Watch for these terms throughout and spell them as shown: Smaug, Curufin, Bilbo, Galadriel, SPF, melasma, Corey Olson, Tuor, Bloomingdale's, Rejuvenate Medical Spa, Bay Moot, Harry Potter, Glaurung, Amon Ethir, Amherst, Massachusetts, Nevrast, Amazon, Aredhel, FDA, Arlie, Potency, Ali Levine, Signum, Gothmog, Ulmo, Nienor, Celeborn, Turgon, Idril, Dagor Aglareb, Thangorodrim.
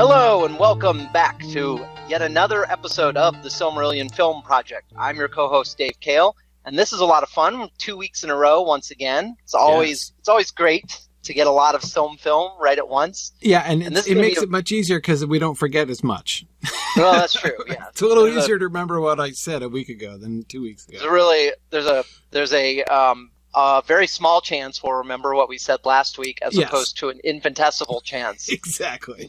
Hello and welcome back to yet another episode of the Silmarillion Film Project. I'm your co-host Dave Kale, and this is a lot of fun. 2 weeks in a row once again. It's always great to get a lot of film right at once. Yeah, and this it makes it much easier because we don't forget as much. Well, that's true. Yeah, it's a little easier to remember what I said a week ago than 2 weeks ago. There's a very small chance we'll remember what we said last week as opposed to an infinitesimal chance. Exactly.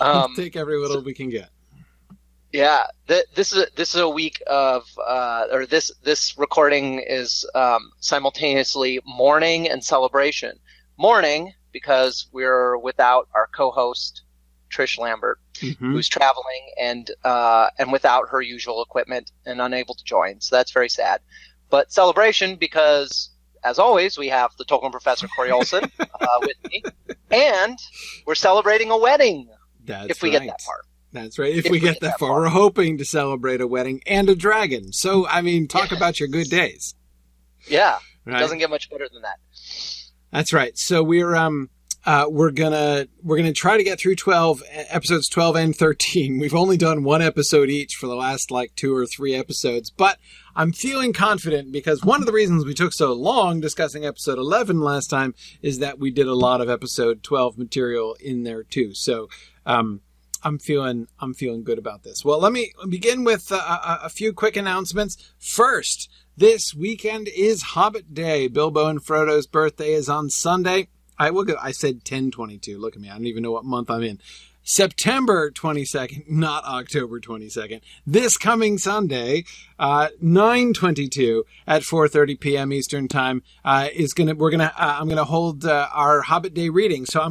We'll take every little we can get. Yeah, this is a week of this recording is simultaneously mourning and celebration. Mourning because we're without our co-host Trish Lambert, who's traveling and without her usual equipment and unable to join. So that's very sad. But celebration because, as always, we have the Tolkien professor, Corey Olson, with me. And we're celebrating a wedding. If we get that far. That's right. If we get that far. We're hoping to celebrate a wedding and a dragon. So, I mean, talk about your good days. Yeah. Right? It doesn't get much better than that. That's right. So we're gonna try to get through episodes 12 and 13. We've only done one episode each for the last like 2 or 3 episodes, but I'm feeling confident because one of the reasons we took so long discussing episode 11 last time is that we did a lot of episode 12 material in there too. So I'm feeling good about this. Well, let me begin with a few quick announcements. First, this weekend is Hobbit Day. Bilbo and Frodo's birthday is on Sunday. I said 10/22. Look at me. I don't even know what month I'm in. September 22nd, not October 22nd. This coming Sunday, 9/22 at 4:30 p.m. Eastern time I'm going to hold our Hobbit Day reading. So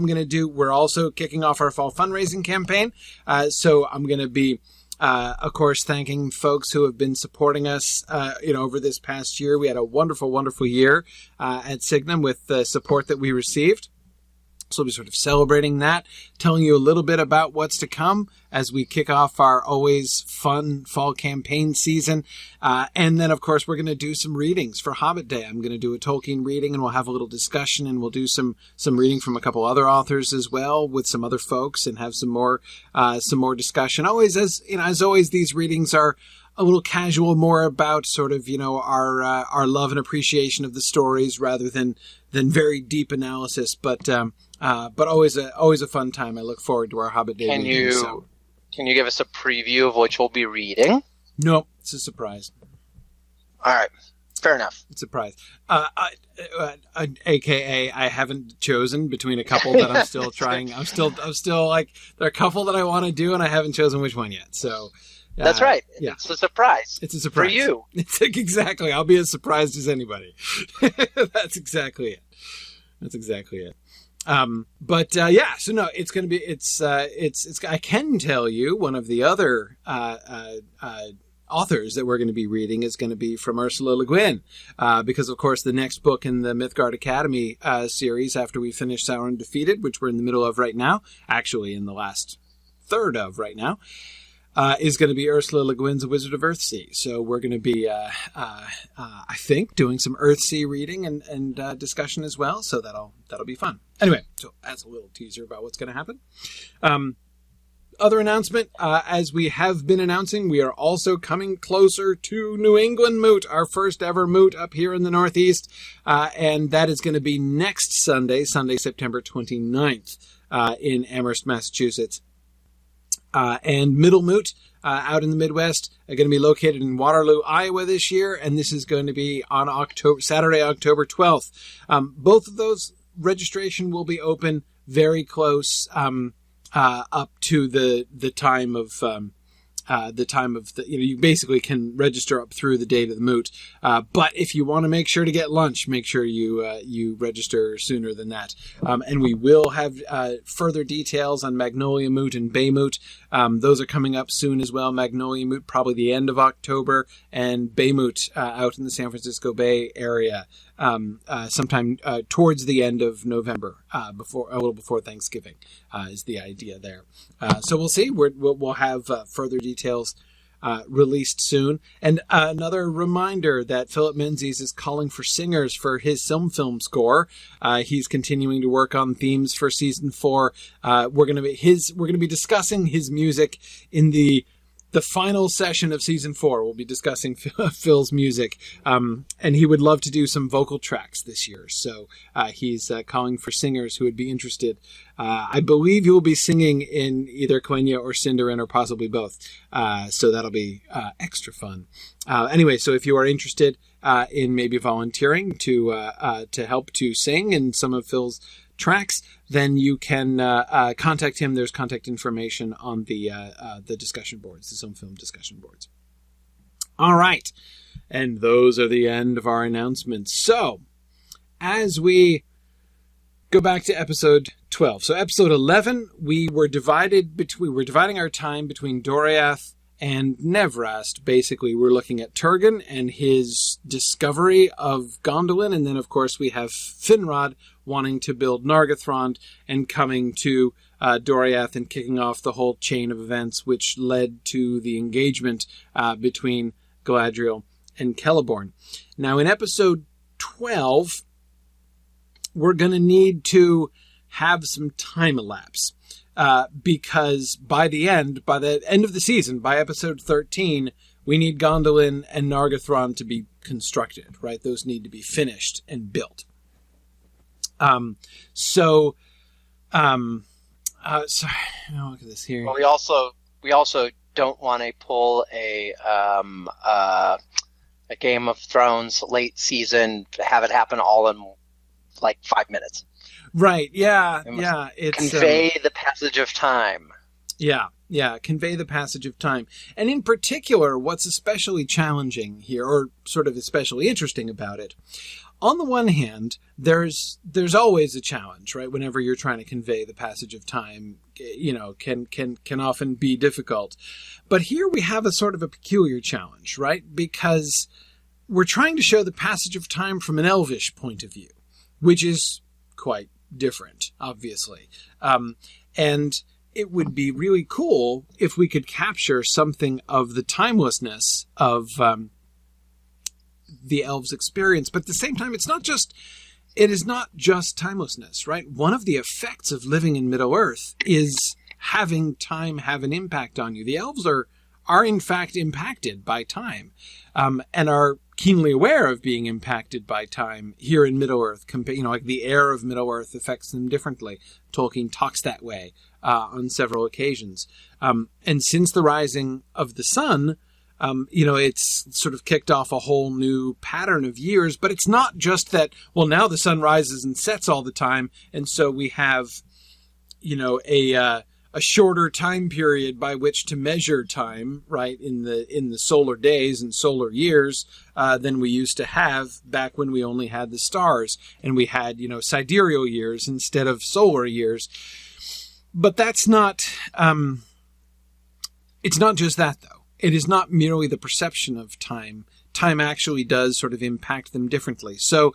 we're also kicking off our fall fundraising campaign. So I'm going to be of course, thanking folks who have been supporting us, over this past year. We had a wonderful, wonderful year at Signum with the support that we received. So we'll be sort of celebrating that, telling you a little bit about what's to come as we kick off our always fun fall campaign season. And then, of course, we're going to do some readings for Hobbit Day. I'm going to do a Tolkien reading, and we'll have a little discussion, and we'll do some reading from a couple other authors as well with some other folks and have some more discussion. Always, as always, these readings are a little casual, more about sort of, our love and appreciation of the stories rather than very deep analysis, but always a fun time. I look forward to our Hobbit Day reading. Can you give us a preview of what you'll be reading? No, it's a surprise. All right, fair enough. It's a surprise. AKA, I haven't chosen between a couple that I'm still trying. I'm still like there are a couple that I want to do, and I haven't chosen which one yet. So. That's right. Yeah. It's a surprise. It's a surprise. For you. Exactly. I'll be as surprised as anybody. That's exactly it. It's going to be, I can tell you one of the other, authors that we're going to be reading is going to be from Ursula Le Guin, because of course the next book in the Mythgard Academy, series after we finish Sauron Defeated, which we're in the middle of right now, actually in the last third of right now. Is going to be Ursula Le Guin's *A Wizard of Earthsea*. So we're going to be, I think, doing some Earthsea reading and discussion as well. So that'll be fun. Anyway, so that's a little teaser about what's going to happen. Other announcement: as we have been announcing, we are also coming closer to New England Moot, our first ever Moot up here in the Northeast, and that is going to be next Sunday, September 29th, in Amherst, Massachusetts. And Middle Moot out in the Midwest are going to be located in Waterloo, Iowa this year, and this is going to be on Saturday, October 12th. Both of those registration will be open very close up to the time of you basically can register up through the date of the moot. But if you want to make sure to get lunch, make sure you register sooner than that. And we will have, further details on Magnolia Moot and Bay Moot. Those are coming up soon as well. Magnolia Moot, probably the end of October, and Bay Moot, out in the San Francisco Bay area, sometime, towards the end of November, a little before Thanksgiving, is the idea there. So we'll see. We'll have, further details released soon. And another reminder that Philip Menzies is calling for singers for his film score. He's continuing to work on themes for season 4. We're going to be discussing his music in the final session of season 4. We'll be discussing Phil's music, and he would love to do some vocal tracks this year. So he's calling for singers who would be interested. I believe he will be singing in either Quenya or Sindarin or possibly both. So that'll be extra fun. Anyway, so if you are interested in maybe volunteering to help to sing in some of Phil's tracks, then you can contact him. There's contact information on the discussion boards, the Zone Film discussion boards. All right. And those are the end of our announcements. So as we go back to episode 12. So episode 11, we were dividing our time between Doriath and Nevrast. Basically, we're looking at Turgon and his discovery of Gondolin. And then, of course, we have Finrod wanting to build Nargothrond and coming to Doriath and kicking off the whole chain of events, which led to the engagement between Galadriel and Celeborn. Now, in episode 12, we're going to need to have some time elapse because by the end of the season, by episode 13, we need Gondolin and Nargothrond to be constructed, right? Those need to be finished and built. Sorry. Oh, look at this here. Well, we also don't want to pull a Game of Thrones late season, have it happen all in like 5 minutes. Right. Yeah. Yeah. It's convey the passage of time. Yeah. Yeah. Convey the passage of time. And in particular, what's especially challenging here, or sort of especially interesting about it, on the one hand, there's always a challenge, right? Whenever you're trying to convey the passage of time, you know, can often be difficult. But here we have a sort of a peculiar challenge, right? Because we're trying to show the passage of time from an Elvish point of view, which is quite different, obviously. And it would be really cool if we could capture something of the timelessness of the elves' experience, but at the same time, it is not just timelessness, right? One of the effects of living in Middle-earth is having time have an impact on you. The elves are in fact impacted by time, and are keenly aware of being impacted by time here in Middle-earth. You know, like the air of Middle-earth affects them differently. Tolkien talks that way on several occasions. And since the rising of the sun, you know, it's sort of kicked off a whole new pattern of years, but it's not just that, well, now the sun rises and sets all the time, and so we have, you know, a shorter time period by which to measure time, right, in the solar days and solar years than we used to have back when we only had the stars, and we had, you know, sidereal years instead of solar years. But that's not, it's not just that, though. It is not merely the perception of time. Time actually does sort of impact them differently. So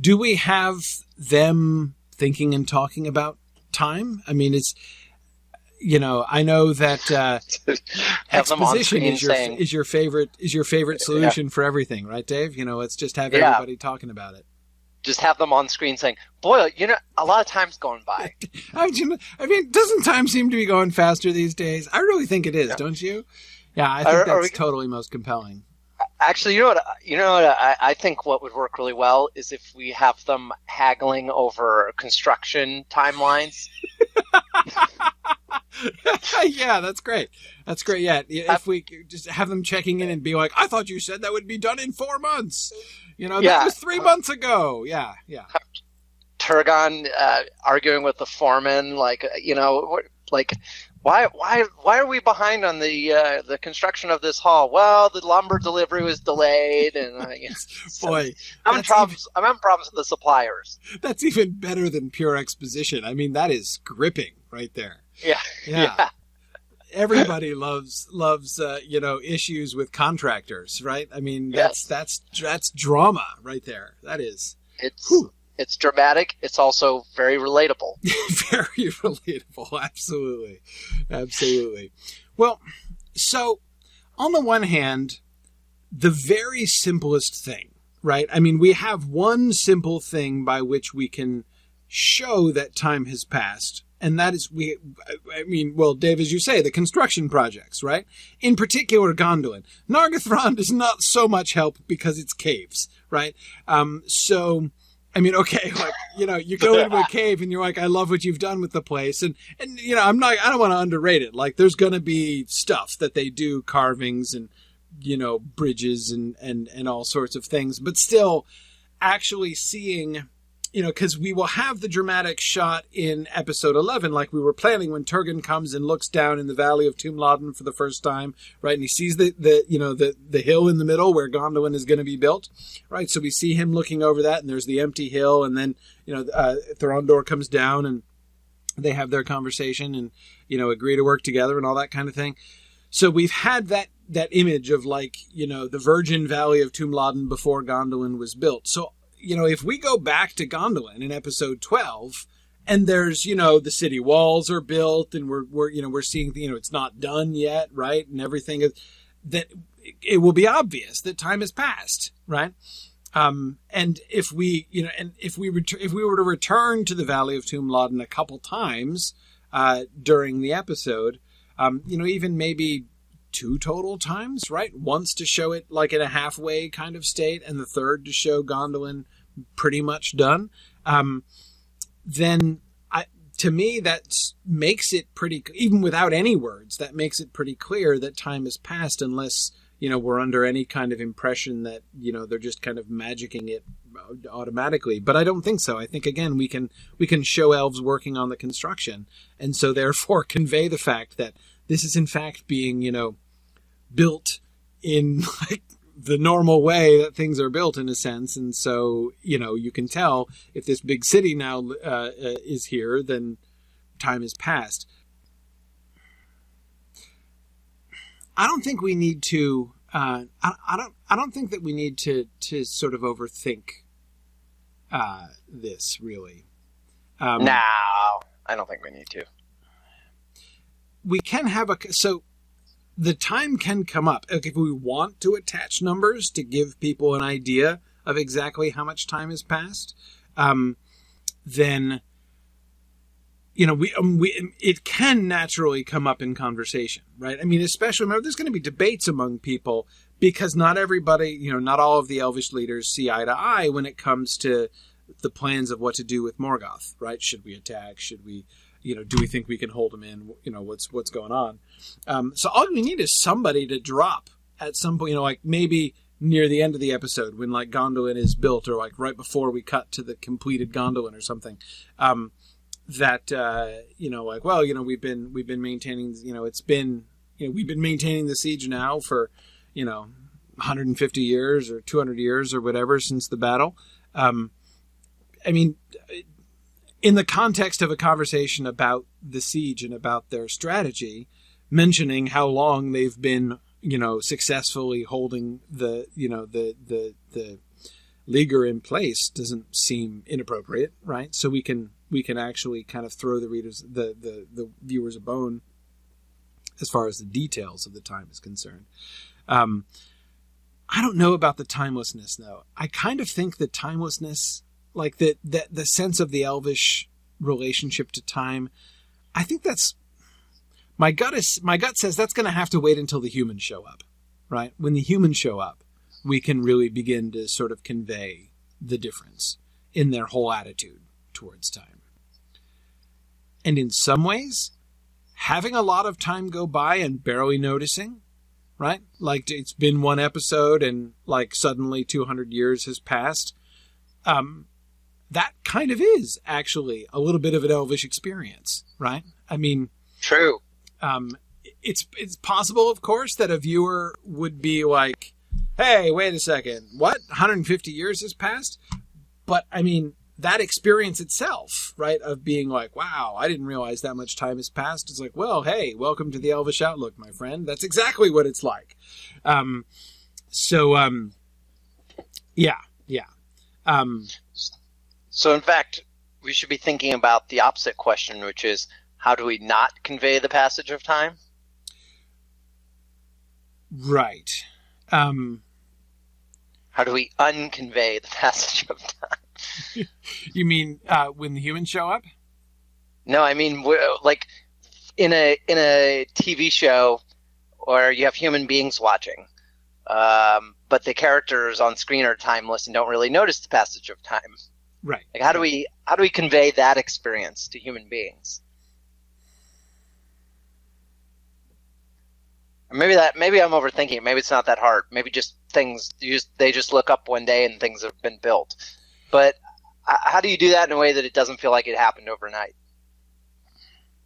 do we have them thinking and talking about time? I mean, it's, you know, I know that exposition is your favorite solution for everything, right, Dave? You know, let's just have everybody talking about it. Just have them on screen saying, boy, you know, a lot of time's going by. I mean, doesn't time seem to be going faster these days? I really think it is, don't you? Yeah, I think that's totally most compelling. Actually, you know what? I think what would work really well is if we have them haggling over construction timelines. Yeah, that's great. That's great. Yeah, if we just have them checking in and be like, "I thought you said that would be done in 4 months." You know, that was 3 months ago. Yeah, yeah. Turgon arguing with the foreman, like, you know, like, Why are we behind on the construction of this hall? Well, the lumber delivery was delayed, and boy, I'm having problems with the suppliers. That's even better than pure exposition. I mean, that is gripping right there. Yeah. Everybody loves you know, issues with contractors, right? I mean, that's drama right there. That is It's dramatic. It's also very relatable. Very relatable. Absolutely. Well, so on the one hand, the very simplest thing, right? I mean, we have one simple thing by which we can show that time has passed. And that is, Dave, as you say, the construction projects, right? In particular, Gondolin. Nargothrond is not so much help because it's caves, right? You go into a cave and you're like, I love what you've done with the place. And I don't want to underrate it. Like, there's going to be stuff that they do, carvings and, bridges and all sorts of things. But still, actually seeing... because we will have the dramatic shot in episode 11, like we were planning, when Turgon comes and looks down in the valley of Tumladen for the first time, right? And he sees the hill in the middle where Gondolin is going to be built, right? So we see him looking over that, and there's the empty hill, and then, Thorondor comes down, and they have their conversation and, agree to work together and all that kind of thing. So we've had that image of, the virgin valley of Tumladen before Gondolin was built. So if we go back to Gondolin in episode 12 and there's, the city walls are built and we're seeing, it's not done yet, right? And everything is that it will be obvious that time has passed, right? And if we, if we were to return to the Valley of Tumladen a couple times during the episode, even maybe 2 total times, right? Once to show it like in a halfway kind of state, and the third to show Gondolin pretty much done. Then, to me, that makes it pretty, even without any words, that makes it pretty clear that time has passed, unless, we're under any kind of impression that, they're just kind of magicking it automatically. But I don't think so. I think, again, we can show elves working on the construction, and so therefore convey the fact that this is in fact being, built in like the normal way that things are built, in a sense. And so, you can tell if this big city now is here, then time has passed. I don't think we need to. I don't think that we need to sort of overthink this really. No, I don't think we need to. We can have so the time can come up. Like, if we want to attach numbers to give people an idea of exactly how much time has passed, then, it can naturally come up in conversation, right? I mean, especially, remember, there's going to be debates among people because not everybody, not all of the Elvish leaders see eye to eye when it comes to the plans of what to do with Morgoth, right? Should we attack? Should we... do we think we can hold him in? What's going on? So all we need is somebody to drop at some point, maybe near the end of the episode when like Gondolin is built, or like right before we cut to the completed Gondolin or something, we've been maintaining, we've been maintaining the siege now for, 150 years or 200 years or whatever since the battle. In the context of a conversation about the siege and about their strategy, mentioning how long they've been, successfully holding the leaguer in place doesn't seem inappropriate, right? So we can actually kind of throw the readers, the viewers a bone as far as the details of the time is concerned. I don't know about the timelessness though. I kind of think the timelessness, like the sense of the Elvish relationship to time, I think that's my gut says that's going to have to wait until the humans show up, right? When the humans show up, we can really begin to sort of convey the difference in their whole attitude towards time. And in some ways, having a lot of time go by and barely noticing, right? Like it's been one episode and like suddenly 200 years has passed. That kind of is actually a little bit of an Elvish experience, right? I mean, true. It's possible, of course, that a viewer would be like, "Hey, wait a second, what? 150 years has passed?" But I mean, that experience itself, right, of being like, "Wow, I didn't realize that much time has passed." It's like, well, hey, welcome to the Elvish Outlook, my friend. That's exactly what it's like. So in fact, we should be thinking about the opposite question, which is, how do we not convey the passage of time? Right. How do we unconvey the passage of time? You mean when the humans show up? No, I mean like in a TV show, or you have human beings watching, but the characters on screen are timeless and don't really notice the passage of time. Right. Like how do we convey that experience to human beings? Or maybe I'm overthinking it. Maybe it's not that hard. Maybe just things they just look up one day and things have been built. But how do you do that in a way that it doesn't feel like it happened overnight?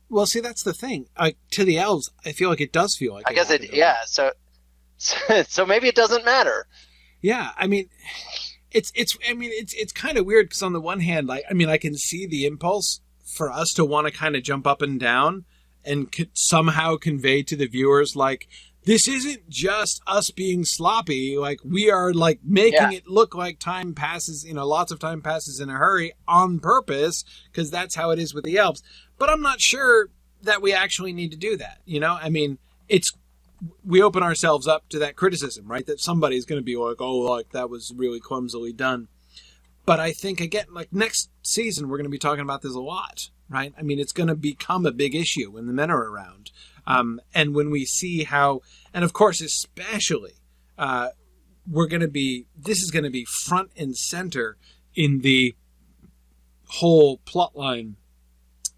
Well, see, that's the thing. To the elves, I feel like it does feel like. I guess it. Yeah. So maybe it doesn't matter. Yeah, I mean, it's kind of weird because on the one hand, I can see the impulse for us to want to kind of jump up and down and could somehow convey to the viewers, like, this isn't just us being sloppy. Like, we are, like, making it look like time passes, lots of time passes in a hurry on purpose, because that's how it is with the elves. But I'm not sure that we actually need to do that, I mean, we open ourselves up to that criticism, right? That somebody's going to be like, oh, like, that was really clumsily done. But I think, again, like, next season, we're going to be talking about this a lot. Right? I mean, it's going to become a big issue when the men are around. And when we see how, and of course, especially, this is going to be front and center in the whole plot line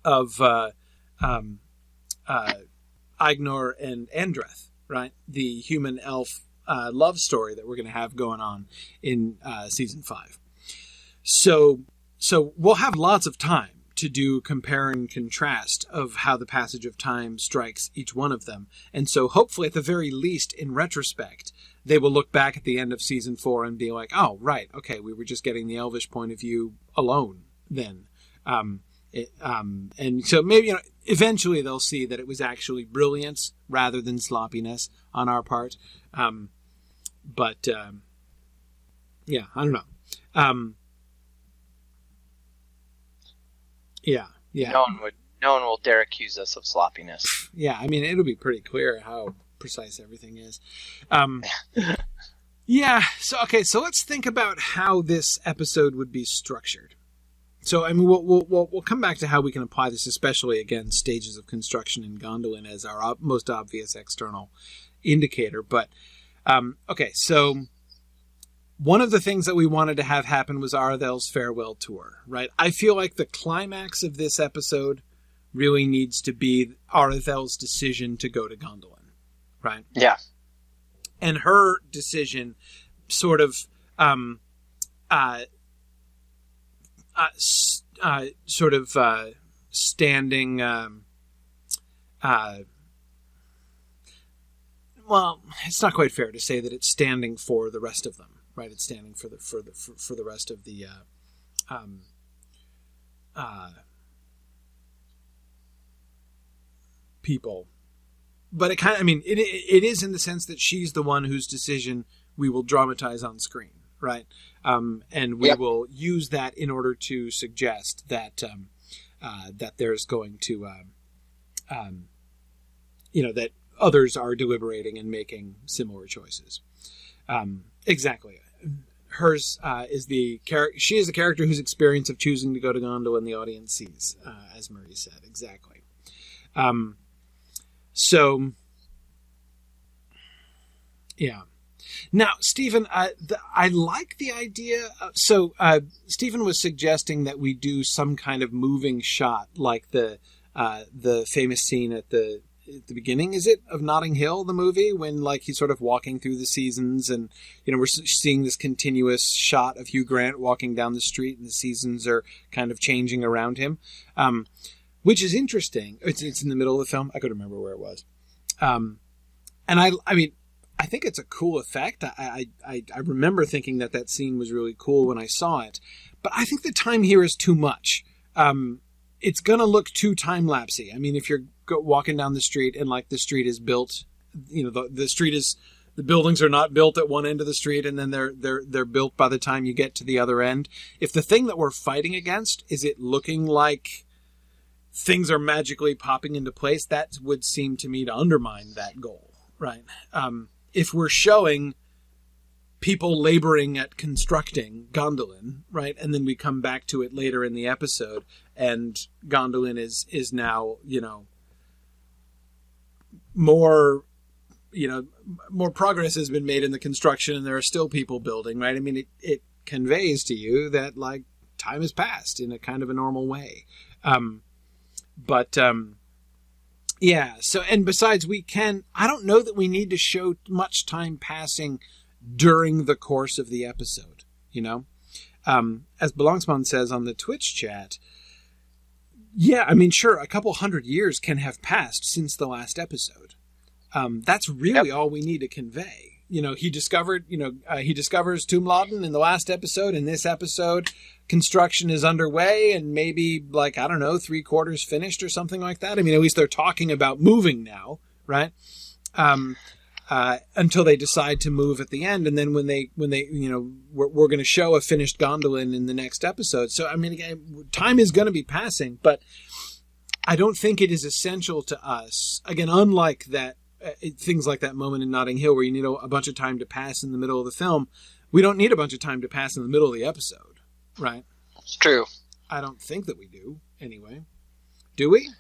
of Aegnor and Andreth, right? The human elf love story that we're going to have going on in season 5. So we'll have lots of time to do compare and contrast of how the passage of time strikes each one of them. And so hopefully, at the very least, in retrospect, they will look back at the end of season 4 and be like, oh, right, okay, we were just getting the elvish point of view alone then. And so maybe eventually they'll see that it was actually brilliance rather than sloppiness on our part. Yeah, I don't know. Yeah. No one will dare accuse us of sloppiness. Yeah, I mean, it'll be pretty clear how precise everything is. Yeah. So let's think about how this episode would be structured. So I mean, we'll come back to how we can apply this, especially again stages of construction in Gondolin as our most obvious external indicator. But so. One of the things that we wanted to have happen was Aredhel's farewell tour, right? I feel like the climax of this episode really needs to be Aredhel's decision to go to Gondolin, right? Yeah. And her decision sort of standing... well, it's not quite fair to say that it's standing for the rest of them. Right, it's standing for the rest of the people, but it kind of, I mean, it is in the sense that she's the one whose decision we will dramatize on screen, right? And we will use that in order to suggest that that there's going to, that others are deliberating and making similar choices. Exactly. Hers is the character. She is the character whose experience of choosing to go to Gondolin the audience sees, as Murray said. Exactly. Yeah. Now, Stephen, I like the idea. Stephen was suggesting that we do some kind of moving shot, like the famous scene at the beginning, is it, of Notting Hill, the movie, when like he's sort of walking through the seasons and, we're seeing this continuous shot of Hugh Grant walking down the street and the seasons are kind of changing around him, which is interesting. It's in the middle of the film. I could remember where it was. And I mean, I think it's a cool effect. I remember thinking that scene was really cool when I saw it, but I think the time here is too much. It's going to look too time-lapsey. I mean, if you're walking down the street and like the street is built, the buildings are not built at one end of the street and then they're built by the time you get to the other end. If the thing that we're fighting against is it looking like things are magically popping into place, that would seem to me to undermine that goal, right? if we're showing people laboring at constructing Gondolin, right? And then we come back to it later in the episode, and Gondolin is now, you know, more, you know, more progress has been made in the construction, and there are still people building, right? I mean, it conveys to you that, like, time has passed in a kind of a normal way. Yeah, so, and besides, I don't know that we need to show much time passing during the course of the episode, you know? As Belangsman says on the Twitch chat, yeah, I mean, sure, a couple hundred years can have passed since the last episode. That's really all we need to convey. You know, he discovers Tumladen in the last episode. In this episode, construction is underway and maybe, like, I don't know, 3/4 finished or something like that. I mean, at least they're talking about moving now, right? Until they decide to move at the end. And then when they you know, we're going to show a finished Gondolin in the next episode. So, I mean, again, time is going to be passing, but I don't think it is essential to us. Again, unlike that, things like that moment in Notting Hill where you need a bunch of time to pass in the middle of the film. We don't need a bunch of time to pass in the middle of the episode, right? It's true. I don't think that we do, anyway. Do we?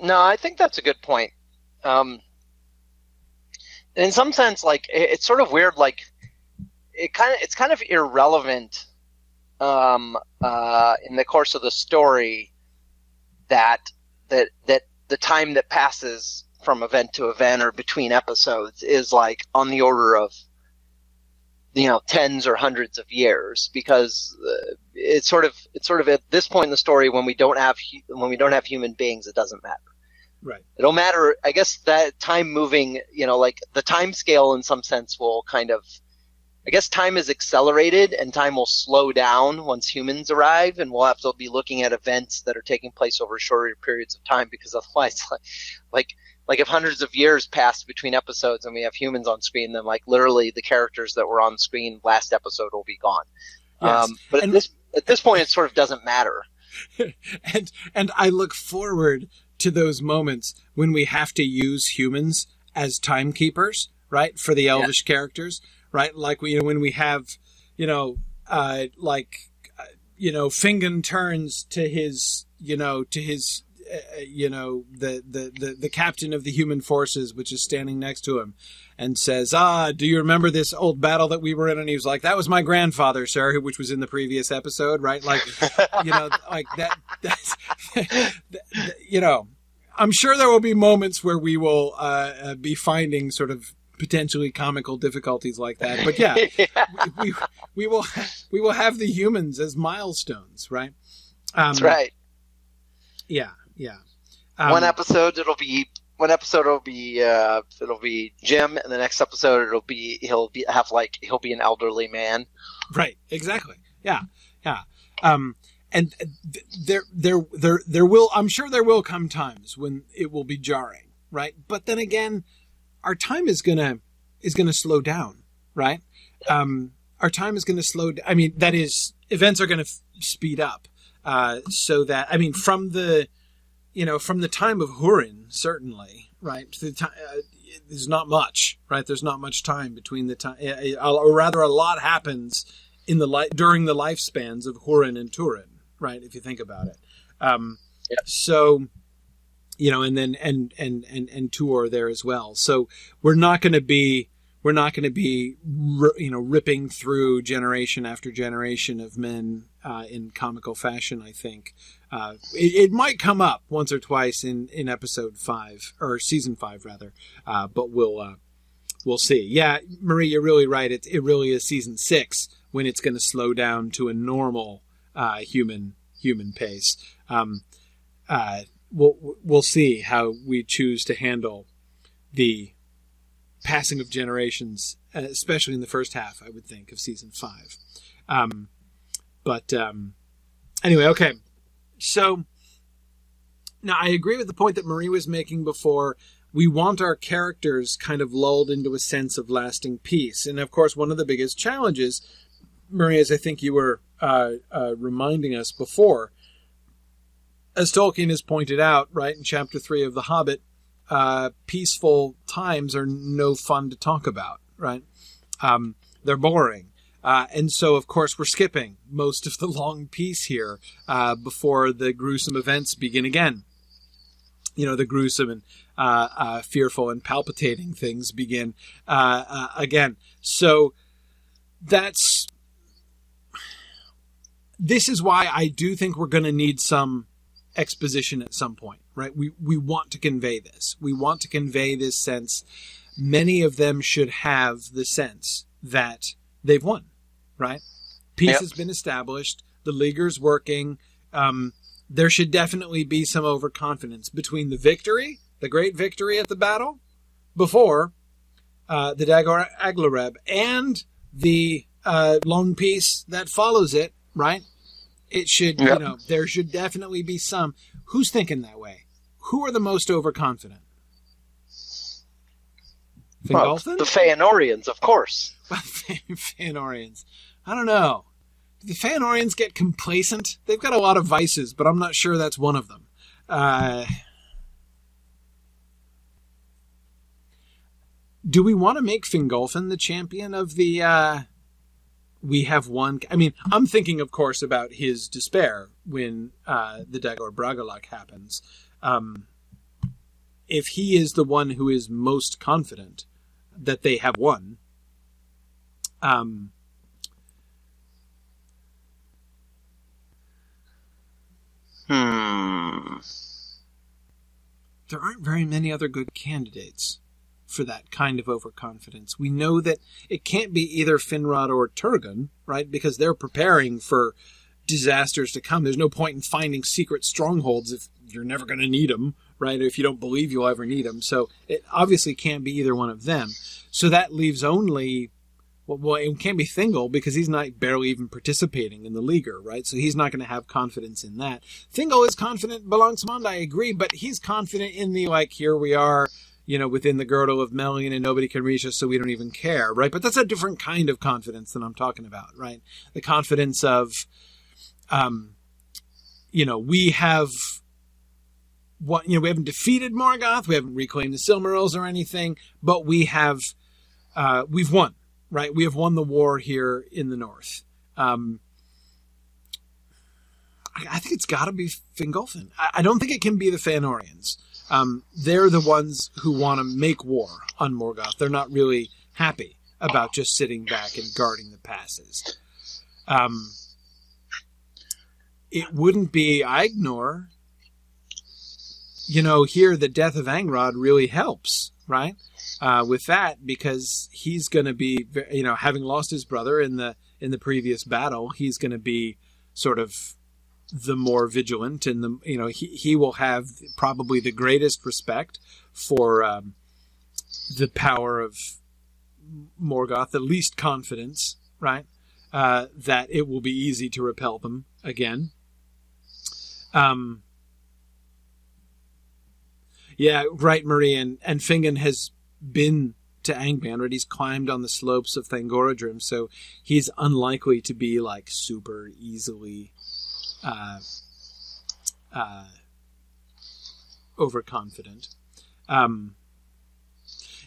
No, I think that's a good point. In some sense, like, it's sort of weird, like, it's kind of irrelevant in the course of the story that the time that passes from event to event or between episodes is like on the order of, you know, tens or hundreds of years, because it's sort of at this point in the story when we don't have human beings, it doesn't matter. Right. It'll matter. I guess that time moving, you know, like the time scale in some sense will kind of, I guess time is accelerated and time will slow down once humans arrive, and we'll have to be looking at events that are taking place over shorter periods of time, because otherwise, like if hundreds of years pass between episodes and we have humans on screen, then like literally the characters that were on screen last episode will be gone. Yes. But at this point, it sort of doesn't matter. And I look forward to those moments when we have to use humans as timekeepers, right? For the Elvish characters, right? Like we, you know, when we have, you know, Fingon turns to his, you know, the captain of the human forces, which is standing next to him, and says, do you remember this old battle that we were in? And he was like, that was my grandfather, sir, which was in the previous episode, right? Like, you know, like that's, you know, I'm sure there will be moments where we will be finding sort of potentially comical difficulties like that. But yeah, we will have the humans as milestones, right? That's right. Yeah. Yeah. One episode it'll be Jim, and the next episode he'll be an elderly man. Right. Exactly. Yeah. Yeah. And there will come times when it will be jarring, right? But then again, our time is going to slow down, right? Our time is going to slow down. I mean, that is, events are going to speed up. So that, I mean, from the time of Húrin, certainly, right? To the time, there's not much, right? There's not much time between the time, or rather, a lot happens in the during the lifespans of Húrin and Túrin, right? If you think about it, so you know, and then and Tuor there as well. So we're not going to be, you know, ripping through generation after generation of men in comical fashion. I think it might come up once or twice in episode 5 or season 5 rather, but we'll see. Yeah, Marie, you're really right. It really is season 6 when it's going to slow down to a normal human pace. We'll see how we choose to handle the passing of generations, especially in the first half, I would think, of season 5. Anyway, okay. So now I agree with the point that Marie was making before. We want our characters kind of lulled into a sense of lasting peace. And of course, one of the biggest challenges, Marie, as I think you were reminding us before, as Tolkien has pointed out, right, in chapter 3 of The Hobbit, peaceful times are no fun to talk about, right? They're boring. And so, of course, we're skipping most of the long piece here before the gruesome events begin again. You know, the gruesome and fearful and palpitating things begin again. So this is why I do think we're going to need some exposition at some point, right? We want to convey this. We want to convey this sense. Many of them should have the sense that they've won. Right? Peace has been established. The leaguer's working. There should definitely be some overconfidence between the victory, the great victory at the battle, before the Dagor Aglareb, and the long peace that follows it, right? It should, you know, there should definitely be some. Who's thinking that way? Who are the most overconfident? Well, the Feanorians, of course. Feanorians. I don't know. Do the Feanorians get complacent? They've got a lot of vices, but I'm not sure that's one of them. Do we want to make Fingolfin the champion of the... we have one... I mean, I'm thinking, of course, about his despair when the Dagor Bragalach happens. If he is the one who is most confident that they have won... There aren't very many other good candidates for that kind of overconfidence. We know that it can't be either Finrod or Turgon, right? Because they're preparing for disasters to come. There's no point in finding secret strongholds if you're never going to need them, right? If you don't believe you'll ever need them. So it obviously can't be either one of them. So that leaves only... Well, it can't be Thingol because he's not barely even participating in the leaguer, right? So he's not going to have confidence in that. Thingol is confident, belongs to Mond, I agree, but he's confident in the, like, here we are, you know, within the girdle of Melian and nobody can reach us, so we don't even care, right? But that's a different kind of confidence than I'm talking about, right? The confidence of, you know, we have... What, you know, we haven't defeated Morgoth, we haven't reclaimed the Silmarils or anything, but we have... we've won. Right, we have won the war here in the north. I think it's got to be Fingolfin. I don't think it can be the Feanorians. They're the ones who want to make war on Morgoth. They're not really happy about just sitting back and guarding the passes. It wouldn't be Aegnor. You know, here the death of Angrod really helps, right? With that, because he's going to be, you know, having lost his brother in the previous battle, he's going to be sort of the more vigilant, and the, you know, he will have probably the greatest respect for the power of Morgoth, the least confidence, right? That it will be easy to repel them again. Yeah, right, Marie, and Fingon has been to Angband, right? He's climbed on the slopes of Thangorodrim, so he's unlikely to be like super easily overconfident.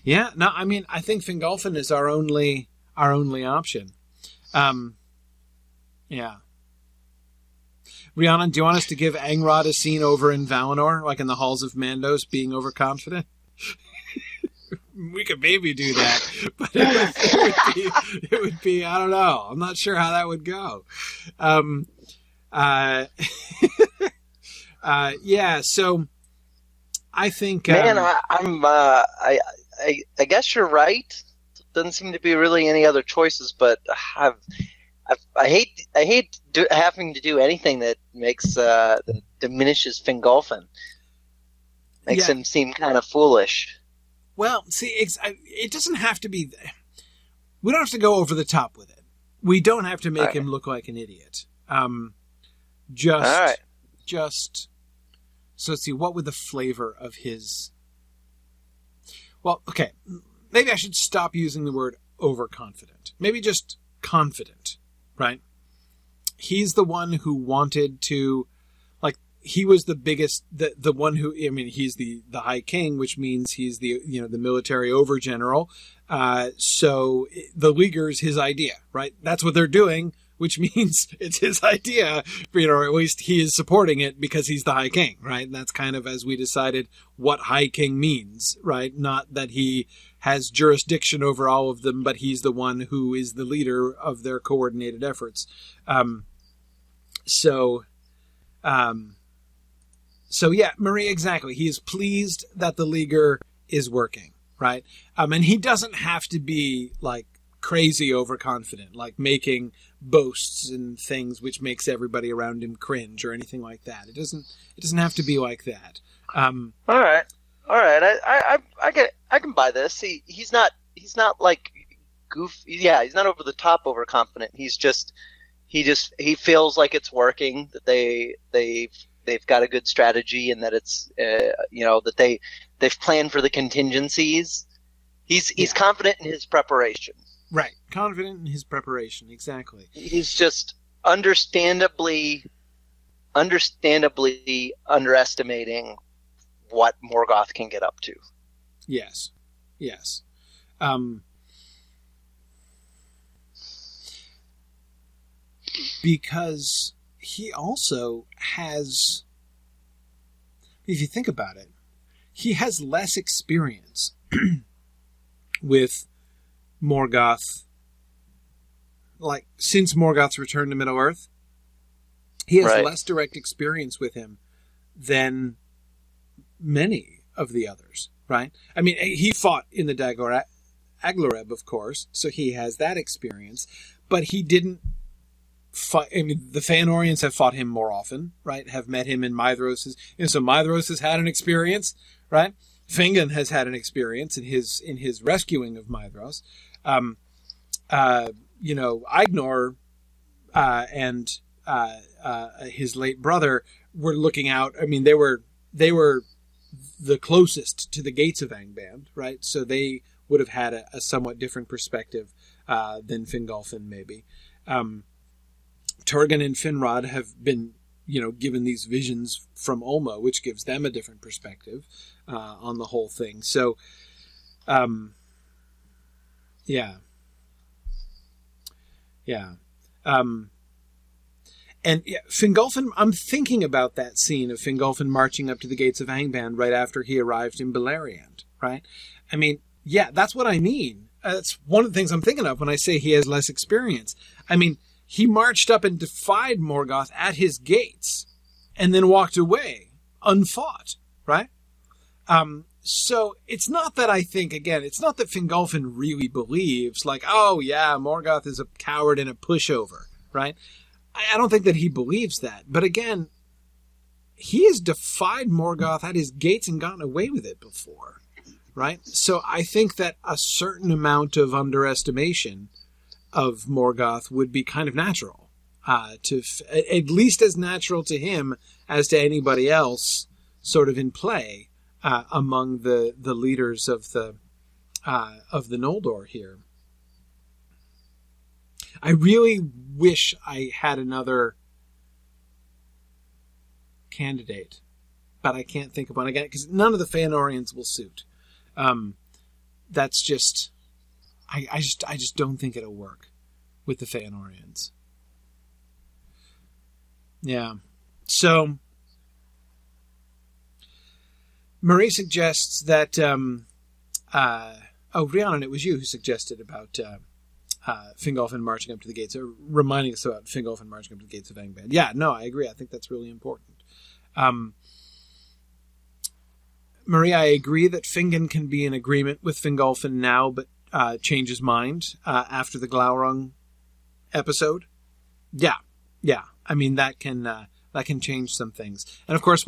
Yeah, no, I mean, I think Fingolfin is our only option. Yeah. Rihanna, do you want us to give Angrod a scene over in Valinor, like in the halls of Mandos, being overconfident? We could maybe do that, but it would be, I don't know. I'm not sure how that would go. Yeah. So I think, I guess you're right. Doesn't seem to be really any other choices, but I hate having to do anything that makes, that diminishes Fingolfin. Makes him seem kind of foolish. Well, see, it doesn't have to be... We don't have to go over the top with it. We don't have to make him look like an idiot. So let's see, what would the flavor of his... Well, okay, maybe I should stop using the word overconfident. Maybe just confident, right? He's the one who wanted to... Like, he was the biggest, the one who, I mean, he's the High King, which means he's the, you know, the military over general. So the Leaguer's his idea, right? That's what they're doing, which means it's his idea, you know, or at least he is supporting it because he's the High King, right? And that's kind of, as we decided, what High King means, right? Not that he has jurisdiction over all of them, but he's the one who is the leader of their coordinated efforts. So yeah, Marie, exactly. He is pleased that the Leaguer is working, right? And he doesn't have to be like crazy overconfident, like making boasts and things which makes everybody around him cringe or anything like that. It doesn't have to be like that. All right. I can buy this. He's not like goofy. Yeah, he's not over the top overconfident. He feels like it's working, that they've got a good strategy, and that it's that they've planned for the contingencies. He's confident in his preparation. Right, confident in his preparation, exactly. He's just understandably underestimating what Morgoth can get up to. Yes. Because he also has, if you think about it, he has less experience with Morgoth. Like, since Morgoth's return to Middle-earth, he has less direct experience with him than many of the others, right? I mean, he fought in the Dagor Aglareb, of course, so he has that experience, but he didn't fight. I mean, the Fëanorians have fought him more often, right? Have met him in Maedhros', and so Maedhros has had an experience, right? Fingon has had an experience in his rescuing of Maedhros. Aegnor and his late brother were looking out. I mean, they were the closest to the gates of Angband, right? So they would have had a somewhat different perspective than Fingolfin, maybe. Turgon and Finrod have been, given these visions from Ulmo, which gives them a different perspective on the whole thing. So, Fingolfin, I'm thinking about that scene of Fingolfin marching up to the gates of Angband right after he arrived in Beleriand, right? I mean, yeah, that's what I mean. That's one of the things I'm thinking of when I say he has less experience. I mean, he marched up and defied Morgoth at his gates and then walked away unfought, right? So it's not that I think, again, it's not that Fingolfin really believes, like, oh, yeah, Morgoth is a coward and a pushover, right? I don't think that he believes that. But again, he has defied Morgoth at his gates and gotten away with it before, right? So I think that a certain amount of underestimation of Morgoth would be kind of natural, at least as natural to him as to anybody else sort of in play among the leaders of the Noldor here. I really wish I had another candidate, but I can't think of one again because none of the Fëanorians will suit. That's just, I just don't think it'll work with the Fëanorians. Yeah. So Marie suggests that, Rhiannon, it was you who suggested about, Fingolfin marching up to the gates, or reminding us about Fingolfin marching up to the gates of Angband. Yeah, no, I agree. I think that's really important. Marie, I agree that Fingon can be in agreement with Fingolfin now, but change his mind after the Glaurung episode. Yeah. I mean, that can change some things. And of course,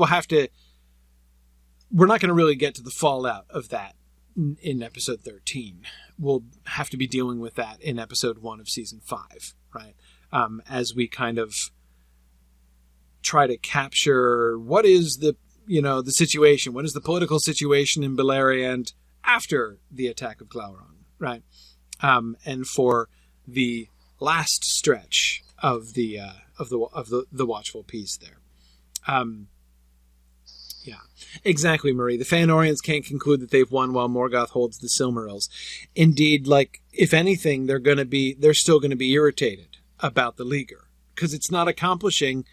we're not going to really get to the fallout of that in episode 13. We'll have to be dealing with that in episode 1 of season 5, right? As we kind of try to capture what is the situation, what is the political situation in Beleriand after the attack of Glaurung, right? And for the last stretch of the Watchful Peace there. Yeah, exactly, Marie. The Fanorians can't conclude that they've won while Morgoth holds the Silmarils. Indeed, like, if anything, they're still going to be irritated about the Leaguer, because it's not accomplishing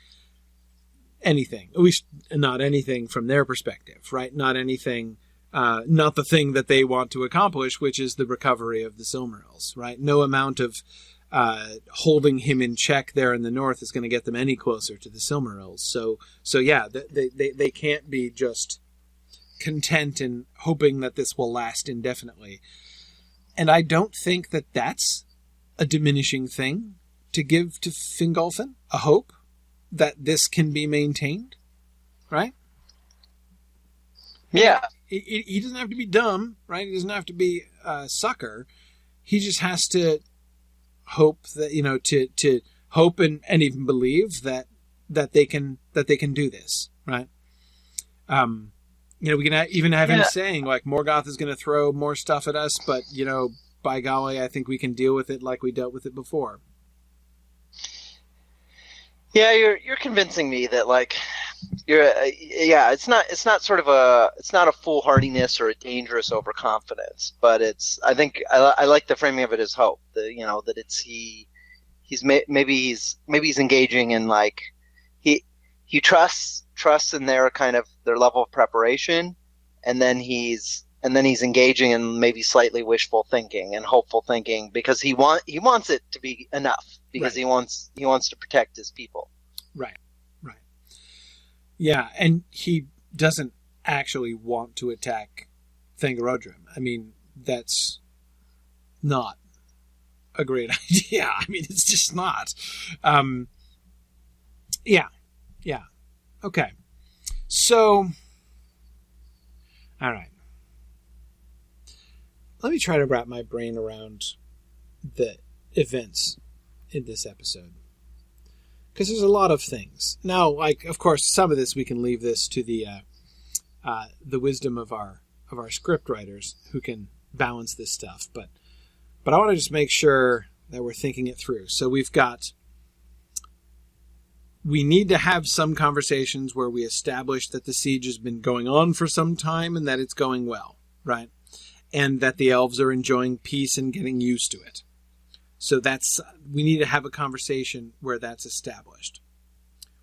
anything, at least not anything from their perspective, right? Not anything, not the thing that they want to accomplish, which is the recovery of the Silmarils, right? No amount of holding him in check there in the north is going to get them any closer to the Silmarils. So yeah, they can't be just content and hoping that this will last indefinitely. And I don't think that that's a diminishing thing to give to Fingolfin, a hope that this can be maintained, right? Yeah. He doesn't have to be dumb, right? He doesn't have to be a sucker. He just has to hope that, you know, to hope and even believe that they can do this, right? You know, we can even have him saying, like, Morgoth is going to throw more stuff at us, but, you know, by golly, I think we can deal with it like we dealt with it before. Yeah, you're convincing me that, like, it's not a foolhardiness or a dangerous overconfidence, but it's, I think I like the framing of it as hope. You know, that it's he's engaging in, like, he trusts in their kind of their level of preparation, and then he's engaging in maybe slightly wishful thinking and hopeful thinking because he wants it to be enough, because right. he wants to protect his people. Right. Yeah, and he doesn't actually want to attack Thangorodrim. I mean, that's not a great idea. I mean, it's just not. Yeah. Okay. So, all right. Let me try to wrap my brain around the events in this episode, because there's a lot of things. Now, like, of course, some of this we can leave this to the wisdom of our script writers who can balance this stuff. But I want to just make sure that we're thinking it through. So we need to have some conversations where we establish that the siege has been going on for some time and that it's going well, right? And that the elves are enjoying peace and getting used to it. So we need to have a conversation where that's established.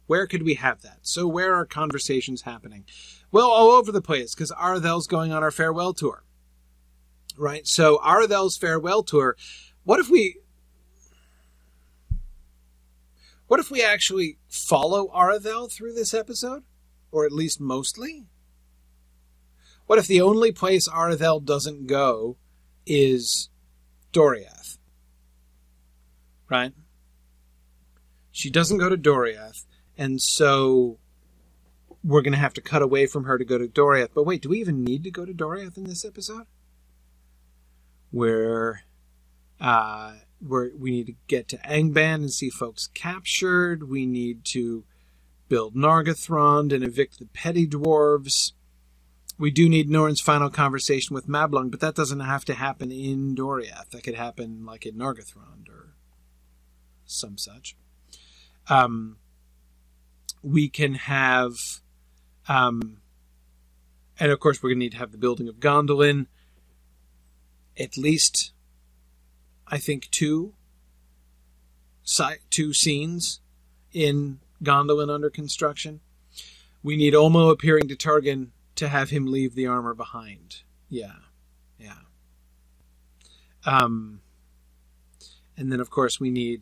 Where could we have that? So where are conversations happening? Well, all over the place, because Aredhel's going on our farewell tour, right? So Aredhel's farewell tour, what if we actually follow Aredhel through this episode? Or at least mostly? What if the only place Aredhel doesn't go is Doriath? Right? She doesn't go to Doriath, and so we're going to have to cut away from her to go to Doriath. But wait, do we even need to go to Doriath in this episode? Where we need to get to Angband and see folks captured. We need to build Nargothrond and evict the petty dwarves. We do need Norrin's final conversation with Mablung, but that doesn't have to happen in Doriath. That could happen, like, in Nargothrond or some such. We can have... and, of course, we're going to need to have the building of Gondolin. At least, I think, two scenes in Gondolin under construction. We need Ulmo appearing to Turgon to have him leave the armor behind. Yeah. And then, of course, we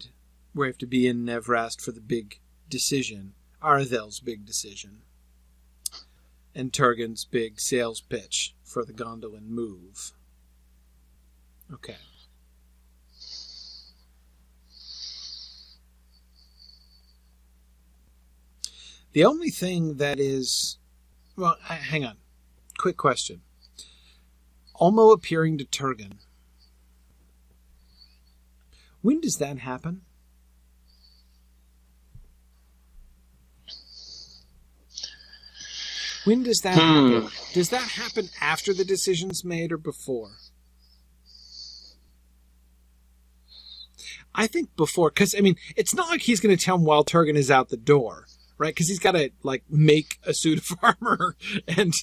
have to be in Nevrast for the big decision, Aredhel's big decision, and Turgon's big sales pitch for the Gondolin move. Okay. The only thing that is... Well, hang on. Quick question. Ulmo appearing to Turgon. When does that happen? When does that happen? Does that happen after the decision's made or before? I think before, because, I mean, it's not like he's going to tell him while Turgon is out the door. right? Because he's got to like make a suit of armor and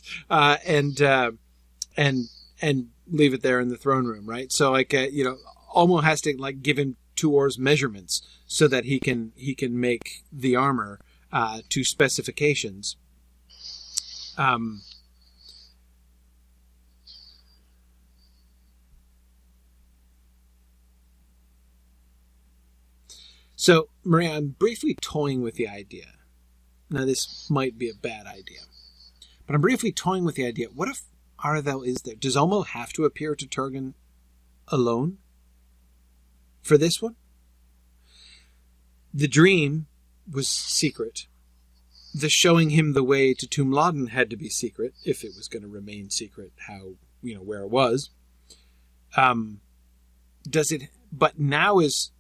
leave it there in the throne room, right? So like Ulmo has to like give him Tuor's measurements so that he can make the armor to specifications. So, Maria, I'm briefly toying with the idea. Now, this might be a bad idea. But I'm briefly toying with the idea. What if Aredhel is there? Does Ulmo have to appear to Turgon alone for this one? The dream was secret. The showing him the way to Tumladen had to be secret, if it was going to remain secret, how, where it was. But now is...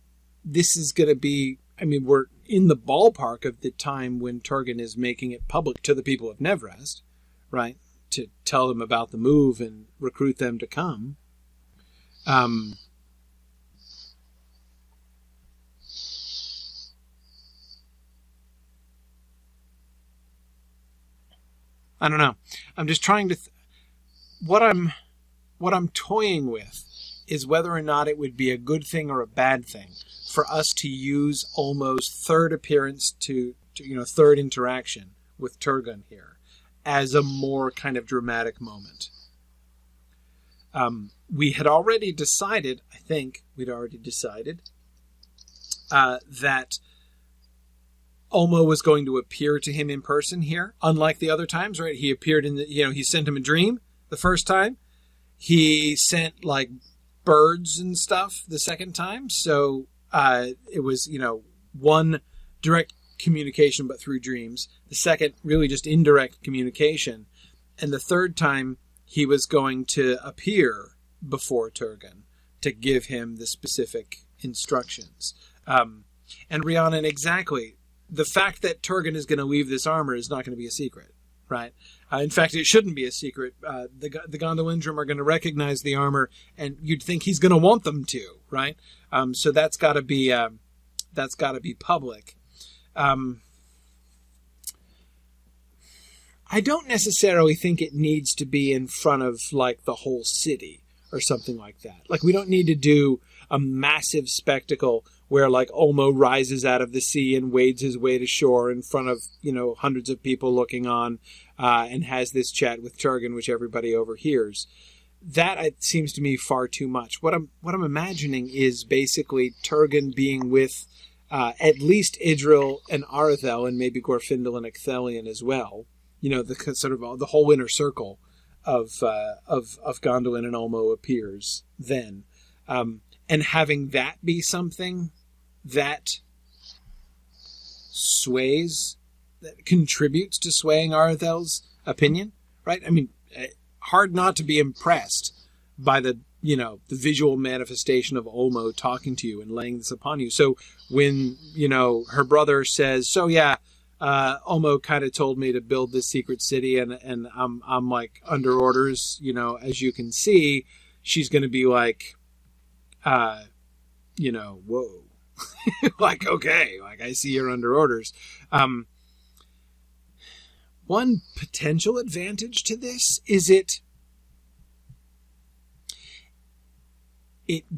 This is going to be, we're in the ballpark of the time when Turgon is making it public to the people of Nevrast, right? To tell them about the move and recruit them to come. I don't know. I'm just trying to... What I'm toying with is whether or not it would be a good thing or a bad thing for us to use Ulmo's third appearance to third interaction with Turgon here as a more kind of dramatic moment. We had already decided, that Ulmo was going to appear to him in person here, unlike the other times, right? He appeared in he sent him a dream the first time. He sent like birds and stuff the second time. So, it was, one direct communication, but through dreams. The second, really just indirect communication. And the third time, he was going to appear before Turgon to give him the specific instructions. And Rhiannon, exactly. The fact that Turgon is going to leave this armor is not going to be a secret, right? In fact, it shouldn't be a secret. The Gondolindrum are going to recognize the armor, and you'd think he's going to want them to, right? So that's got to be public. I don't necessarily think it needs to be in front of like the whole city or something like that. Like we don't need to do a massive spectacle where like Ulmo rises out of the sea and wades his way to shore in front of, hundreds of people looking on and has this chat with Turgon, which everybody overhears. That seems to me far too much. What I'm imagining is basically Turgon being with at least Idril and Aredhel and maybe Glorfindel and Ecthelion as well. The sort of the whole inner circle of Gondolin and Ulmo appears then. And having that be something that sways, that contributes to swaying Aredhel's opinion, right? Hard not to be impressed by the visual manifestation of Ulmo talking to you and laying this upon you. So when, her brother says, Ulmo kind of told me to build this secret city and I'm like under orders, as you can see, she's going to be like, whoa, like, okay, like I see you're under orders. One potential advantage to this is it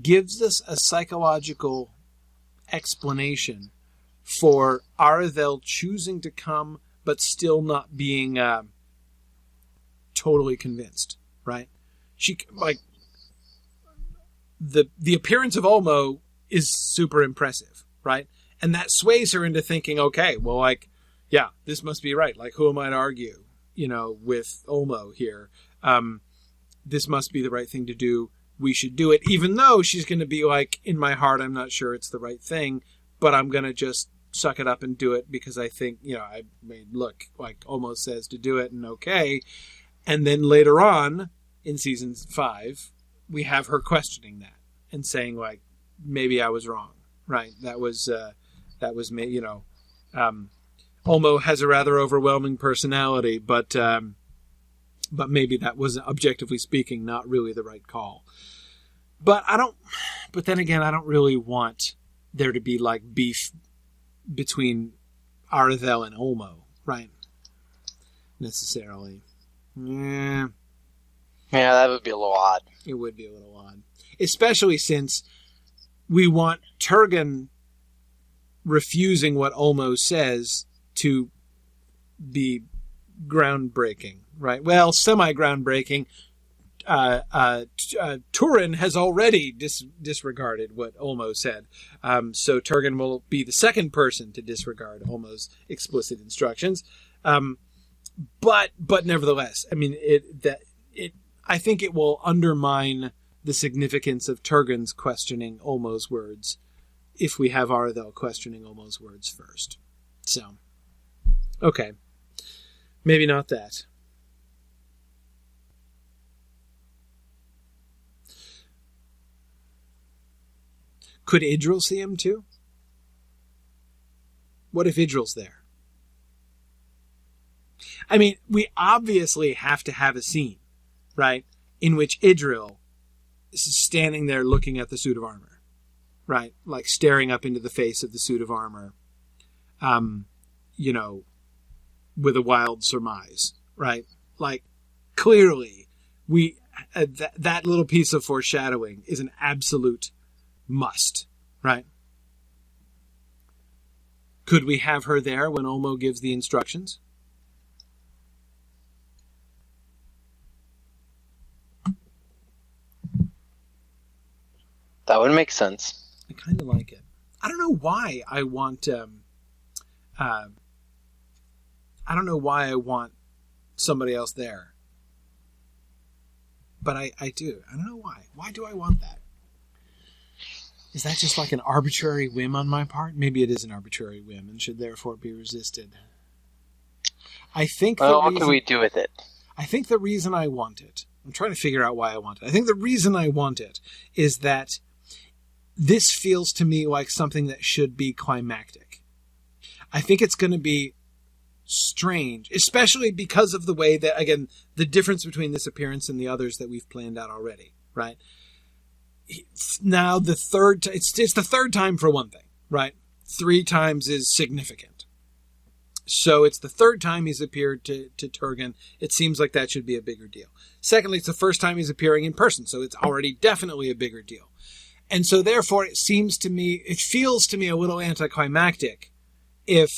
gives us a psychological explanation for Aredhel choosing to come, but still not being totally convinced, right? She like the appearance of Ulmo is super impressive, right? And that sways her into thinking, okay, well, like, yeah, this must be right. Like, who am I to argue, with Ulmo here? This must be the right thing to do. We should do it, even though she's going to be like, in my heart, I'm not sure it's the right thing, but I'm going to just suck it up and do it because I think, look, like Ulmo says to do it and okay. And then later on in season 5, we have her questioning that and saying like, maybe I was wrong, right? That was me, Ulmo has a rather overwhelming personality, but maybe that was, objectively speaking, not really the right call. But then again, I don't really want there to be like beef between Aredhel and Ulmo, right? Necessarily. Yeah. Yeah, that would be a little odd. It would be a little odd. Especially since we want Turgon refusing what Ulmo says to be groundbreaking, right? Well, semi-groundbreaking. Turin has already disregarded what Ulmo said. So Turgon will be the second person to disregard Ulmo's explicit instructions. But nevertheless, I mean, I think it will undermine the significance of Turgon's questioning Ulmo's words if we have Aredhel questioning Ulmo's words first. So, okay. Maybe not that. Could Idril see him too? What if Idril's there? I mean, we obviously have to have a scene, right, in which Idril is standing there looking at the suit of armor, right, like staring up into the face of the suit of armor, with a wild surmise, right? Like, clearly, that little piece of foreshadowing is an absolute must, right? Could we have her there when Ulmo gives the instructions? That would make sense. I kind of like it. I don't know why I want... I don't know why I want somebody else there. But I do. I don't know why. Why do I want that? Is that just like an arbitrary whim on my part? Maybe it is an arbitrary whim and should therefore be resisted. I think... Well, what can we do with it? I think the reason I want it... I'm trying to figure out why I want it. I think the reason I want it is that this feels to me like something that should be climactic. I think it's going to be strange, especially because of the way that, again, the difference between this appearance and the others that we've planned out already, right? Now the third, it's the third time for one thing, right? 3 times is significant. So it's the third time he's appeared to Turgon. It seems like that should be a bigger deal. Secondly, it's the first time he's appearing in person, so it's already definitely a bigger deal. And so therefore it feels to me a little anticlimactic if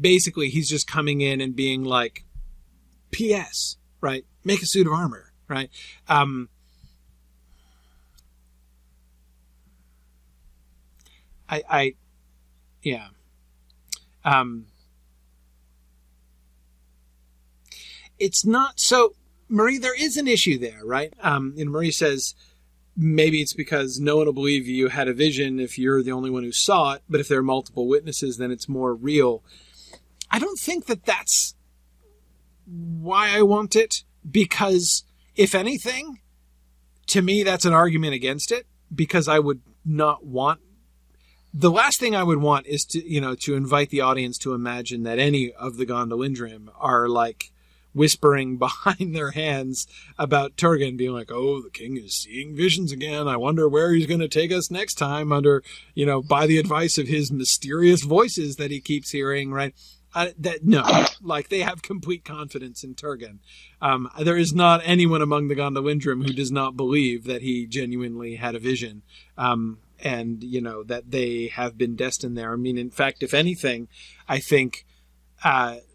basically he's just coming in and being like, P.S., right? Make a suit of armor, right? Yeah. It's not so... Marie, there is an issue there, right? And Marie says, maybe it's because no one will believe you had a vision if you're the only one who saw it, but if there are multiple witnesses, then it's more real. I don't think that that's why I want it, because if anything, to me, that's an argument against it, because I would not want... The last thing I would want is to invite the audience to imagine that any of the Gondolindrim are like... whispering behind their hands about Turgon being like, oh, the king is seeing visions again. I wonder where he's going to take us next time under, by the advice of his mysterious voices that he keeps hearing, right? They have complete confidence in Turgon. There is not anyone among the Gondolindrim who does not believe that he genuinely had a vision, and that they have been destined there. I mean, in fact, if anything, I think,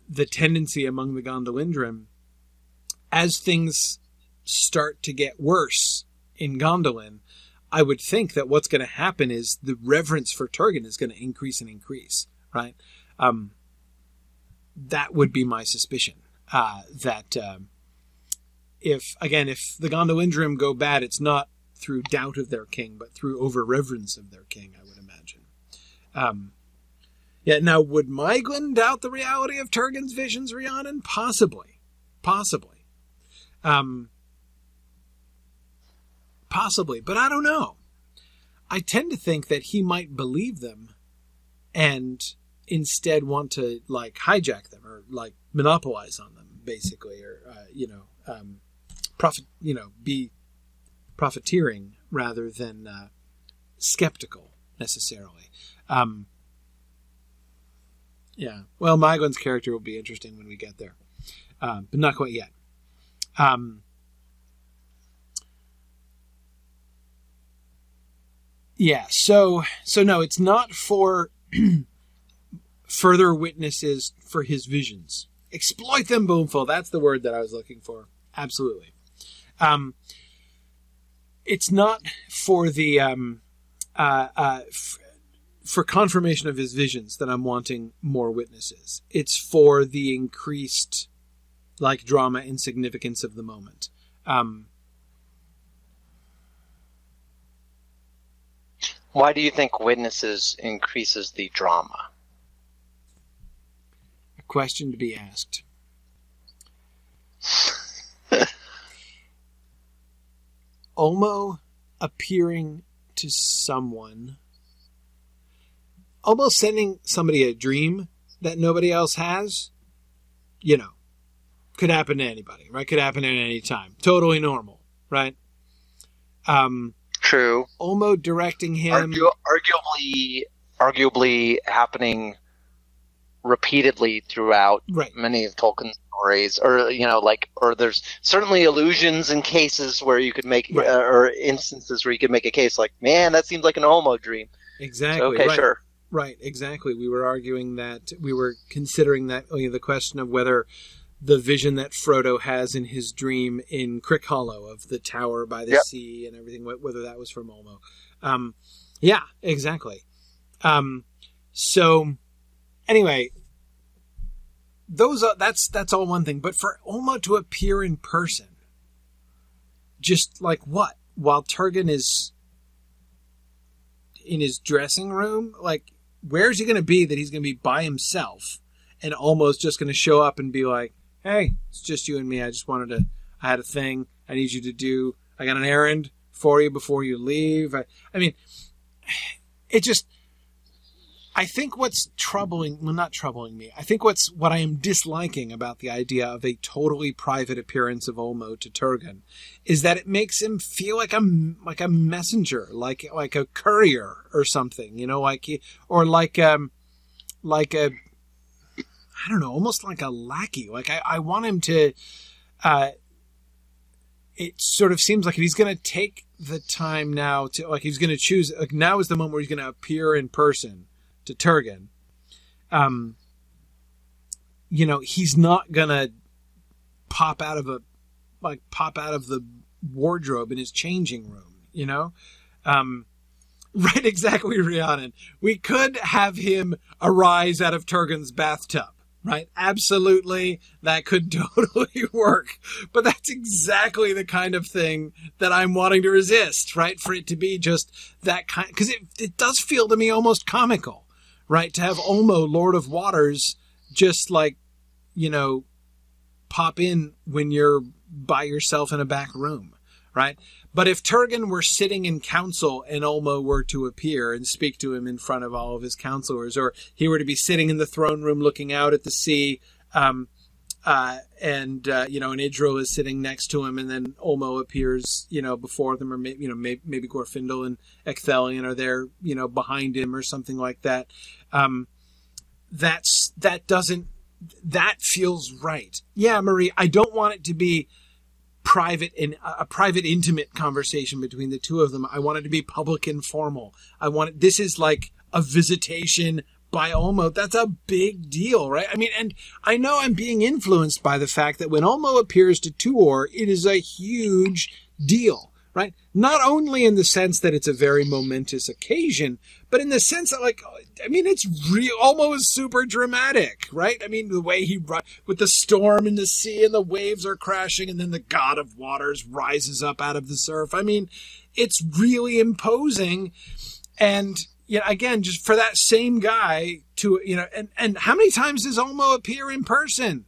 the tendency among the Gondolindrim, as things start to get worse in Gondolin, I would think that what's going to happen is the reverence for Turgon is going to increase and increase, right? That would be my suspicion, if the Gondolindrim go bad, it's not through doubt of their king, but through over-reverence of their king, I would imagine. Yeah, now, would Miglin doubt the reality of Turgon's visions, Rhiannon? Possibly. Possibly, but I don't know. I tend to think that he might believe them and instead want to, hijack them or, monopolize on them, basically, or, be profiteering rather than skeptical, necessarily. Yeah. Well, Maeglin's character will be interesting when we get there. But not quite yet. Yeah, so no, it's not for further witnesses for his visions. Exploit them, Boomful. That's the word that I was looking for. Absolutely. It's not for the for confirmation of his visions that I'm wanting more witnesses. It's for the increased drama and significance of the moment. Why do you think witnesses increases the drama? A question to be asked. Ulmo appearing to someone, almost sending somebody a dream that nobody else has, could happen to anybody, right? Could happen at any time. Totally normal, right? True. Ulmo directing him. Arguably happening repeatedly throughout many of Tolkien's stories, or there's certainly allusions and cases where you could make, or instances where you could make a case like, man, that seems like an Ulmo dream. Exactly. So, okay, right. Sure. Right, exactly. We were considering that, the question of whether the vision that Frodo has in his dream in Crick Hollow of the tower by the sea and everything, whether that was from Ulmo. Yeah, exactly. So, anyway, that's all one thing. But for Ulmo to appear in person, just like what? While Turgon is in his dressing room, where's he going to be that he's going to be by himself and Ulmo's just going to show up and be like, hey, it's just you and me. I had a thing I need you to do. I got an errand for you before you leave. I think what's I think what I am disliking about the idea of a totally private appearance of Ulmo to Turgon is that it makes him feel like a messenger, like a courier or something, almost like a lackey. I want him to, it sort of seems like if he's going to take the time now to, he's going to choose, now is the moment where he's going to appear in person to Turgon, he's not gonna pop out of the wardrobe in his changing room, right? Exactly, Rhiannon. We could have him arise out of Turgon's bathtub, right? Absolutely, that could totally work. But that's exactly the kind of thing that I'm wanting to resist, right? For it to be just that kind, because it does feel to me almost comical. Right, to have Ulmo, Lord of Waters, just pop in when you're by yourself in a back room, right? But if Turgon were sitting in council and Ulmo were to appear and speak to him in front of all of his counselors, or he were to be sitting in the throne room looking out at the sea, and Idril is sitting next to him, and then Ulmo appears, before them, or maybe Glorfindel and Ecthelion are there, behind him or something like that. That feels right. Yeah, Marie, I don't want it to be private and a private, intimate conversation between the two of them. I want it to be public and formal. This is like a visitation by Ulmo. That's a big deal, right? And I know I'm being influenced by the fact that when Ulmo appears to Tuor, it is a huge deal, right? Not only in the sense that it's a very momentous occasion, but in the sense that, it's real. Ulmo is super dramatic, right? The way he with the storm and the sea and the waves are crashing, and then the god of waters rises up out of the surf. It's really imposing, and again, just for that same guy to, and how many times does Ulmo appear in person?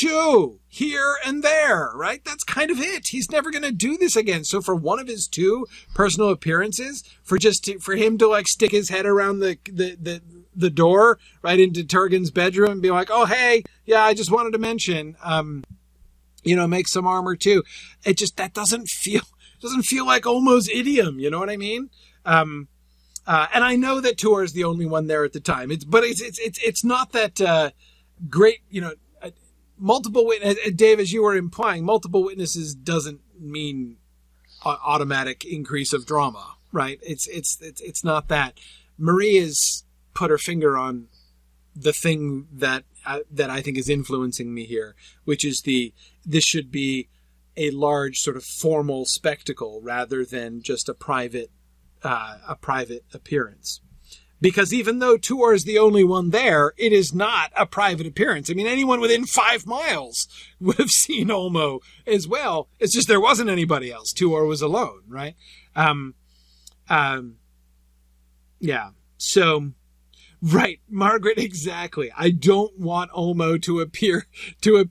2, here and there, right? That's kind of it. He's never going to do this again. So for one of his 2 personal appearances, for him to stick his head around the door, right into Turgon's bedroom and be like, oh, hey, yeah, I just wanted to mention, make some armor too. That doesn't feel like Ulmo's idiom. You know what I mean? And I know that Tuor is the only one there at the time. But it's not that great, you know, multiple witnesses, Dave, as you were implying, multiple witnesses doesn't mean automatic increase of drama, right? It's not that. Maria's put her finger on the thing that I think is influencing me here, which is this should be a large sort of formal spectacle rather than just a private appearance. Because even though Tuor is the only one there, it is not a private appearance. I mean, anyone within 5 miles would have seen Ulmo as well. It's just there wasn't anybody else. Tuor was alone, right? Yeah. So, right, Margaret, exactly. I don't want Ulmo to appear to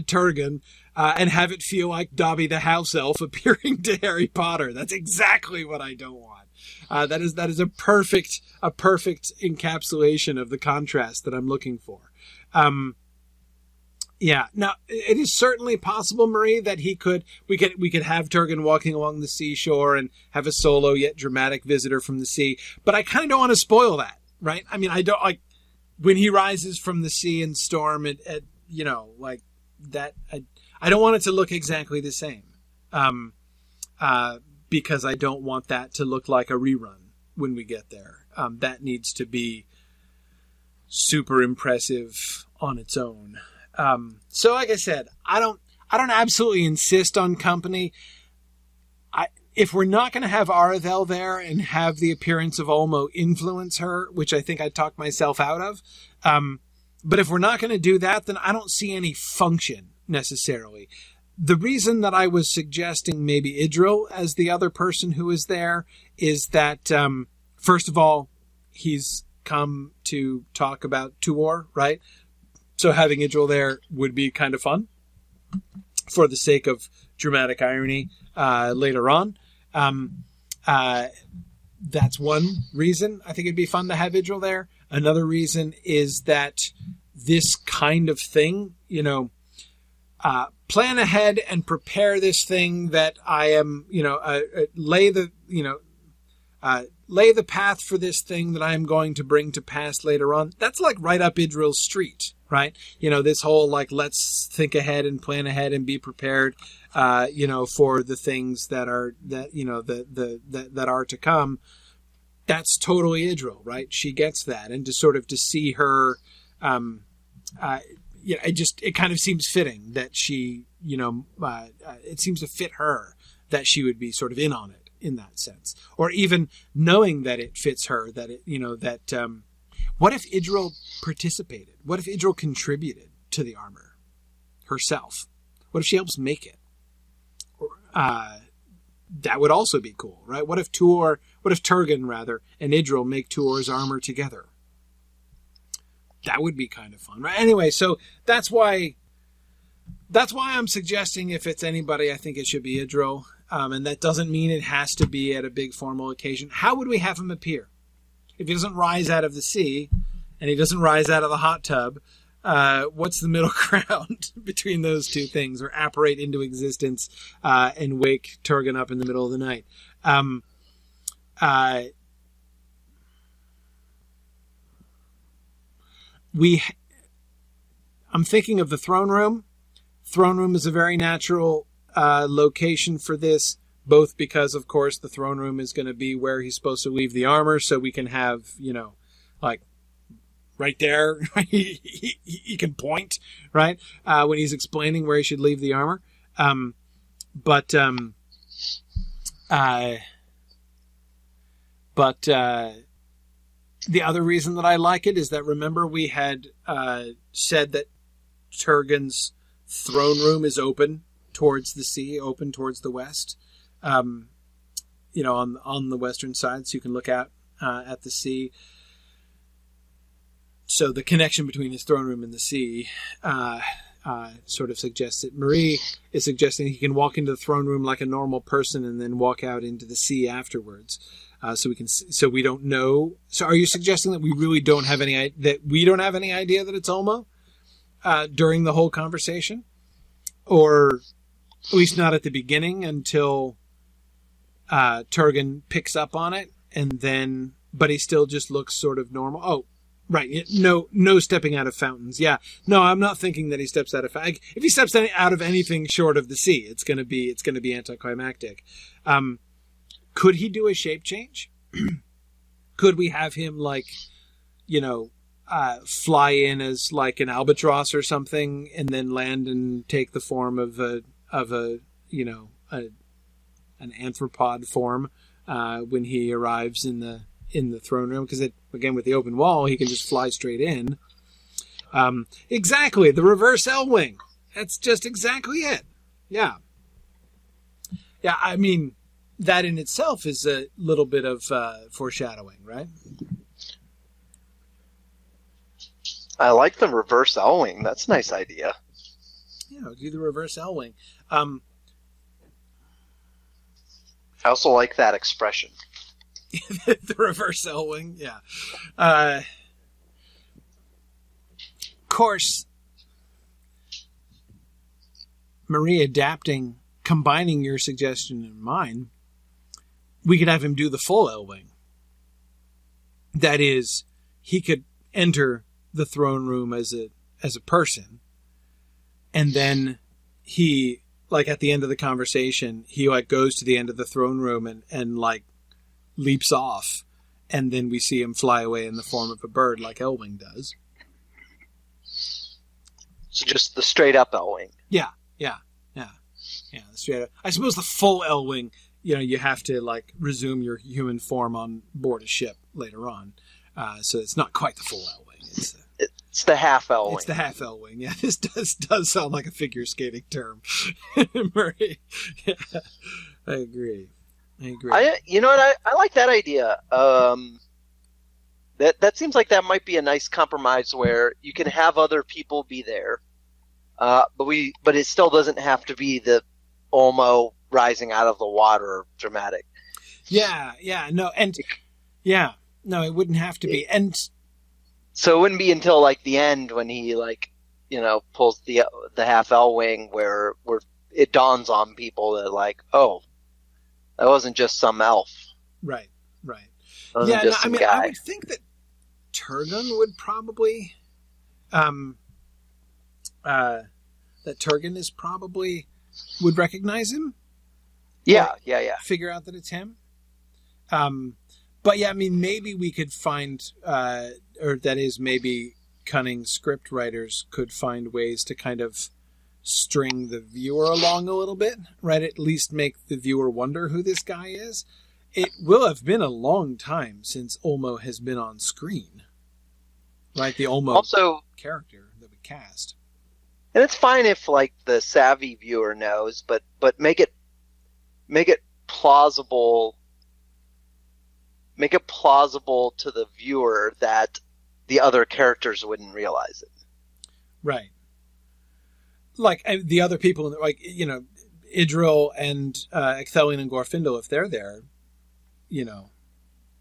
Turgon and have it feel like Dobby the house elf appearing to Harry Potter. That's exactly what I don't want. That is a perfect encapsulation of the contrast that I'm looking for. Yeah. Now it is certainly possible, Marie, that we could have Turgon walking along the seashore and have a solo yet dramatic visitor from the sea. But I kind of don't want to spoil that, right? I mean, I don't like when he rises from the sea in storm. At you know like that. I don't want it to look exactly the same. Because I don't want that to look like a rerun when we get there. That needs to be super impressive on its own. So, like I said, I don't absolutely insist on company. If we're not going to have Aredhel there and have the appearance of Ulmo influence her, which I think I talked myself out of, but if we're not going to do that, then I don't see any function necessarily. The reason that I was suggesting maybe Idril as the other person who is there is that, first of all, he's come to talk about Tuor, right? So having Idril there would be kind of fun for the sake of dramatic irony later on. That's one reason I think it'd be fun to have Idril there. Another reason is that this kind of thing, you know, plan ahead and prepare this thing that I am, you know, lay the path for this thing that I am going to bring to pass later on. That's like right up Idril's street, right? You know, this whole like, let's think ahead and plan ahead and be prepared, you know, for the things that are to come. That's totally Idril, right? She gets that. And to sort of to see her, yeah, it kind of seems fitting that she, you know, it seems to fit her that she would be sort of in on it in that sense, or even knowing that it fits her, that it, you know, that, what if Idril participated? What if Idril contributed to the armor herself? What if she helps make it? That would also be cool, right? What if Turgon rather, and Idril make Tuor's armor together? That would be kind of fun, right? Anyway, so that's why I'm suggesting if it's anybody, I think it should be Idril. And that doesn't mean it has to be at a big formal occasion. How would we have him appear? If he doesn't rise out of the sea and he doesn't rise out of the hot tub, what's the middle ground between those two things, or apparate into existence and wake Turgon up in the middle of the night? I'm thinking of the throne room. Throne room is a very natural location for this, both because, of course, the throne room is going to be where he's supposed to leave the armor, so we can have, you know, like right there, he can point, right, when he's explaining where he should leave the armor. The other reason that I like it is that, remember, we had said that Turgon's throne room is open towards the sea, open towards the west, you know, on the western side, so you can look out at the sea. So the connection between his throne room and the sea sort of suggests it. Marie is suggesting he can walk into the throne room like a normal person and then walk out into the sea afterwards. So we don't know. So are you suggesting that we really don't have any idea that it's Ulmo during the whole conversation, or at least not at the beginning until Turgon picks up on it, and then but he still just looks sort of normal. Oh, right. No stepping out of fountains. Yeah. No, I'm not thinking that he steps out of fountains. If he steps out of anything short of the sea, it's going to be anticlimactic. Could he do a shape change? Could we have him fly in as like an albatross or something and then land and take the form of an anthropod form when he arrives in the throne room, because again with the open wall he can just fly straight in. Exactly, the reverse Elwing. That's just exactly it. Yeah. I mean, that in itself is a little bit of foreshadowing, right? I like the reverse Elwing. That's a nice idea. Yeah, do the reverse Elwing. I also like that expression. The reverse Elwing, yeah. Of course, Marie adapting, combining your suggestion and mine, we could have him do the full Elwing. That is, he could enter the throne room as a person, and then he at the end of the conversation he goes to the end of the throne room and leaps off, and then we see him fly away in the form of a bird like Elwing does. So just the straight up Elwing. Yeah. Straight up. I suppose the full Elwing, you have to resume your human form on board a ship later on, so it's not quite the full Elwing. It's the half Elwing. It's the half Elwing. Yeah, this does sound like a figure skating term, Murray. Yeah, I agree. I like that idea. That seems like that might be a nice compromise where you can have other people be there, but it still doesn't have to be the Ulmo rising out of the water dramatic. It wouldn't have to be. And so it wouldn't be until the end when he pulls the half Elwing where it dawns on people that oh, that wasn't just some elf. Right. I would think that Turgon would probably that Turgon is probably would recognize him. Yeah. Figure out that it's him. But yeah, I mean, maybe we could find, maybe cunning script writers could find ways to kind of string the viewer along a little bit, right? At least make the viewer wonder who this guy is. It will have been a long time since Ulmo has been on screen, right? The Ulmo character that we cast. And it's fine if the savvy viewer knows, but make it plausible. Make it plausible to the viewer that the other characters wouldn't realize it. Right. The other people, Idril and Ecthelion and Glorfindel, if they're there,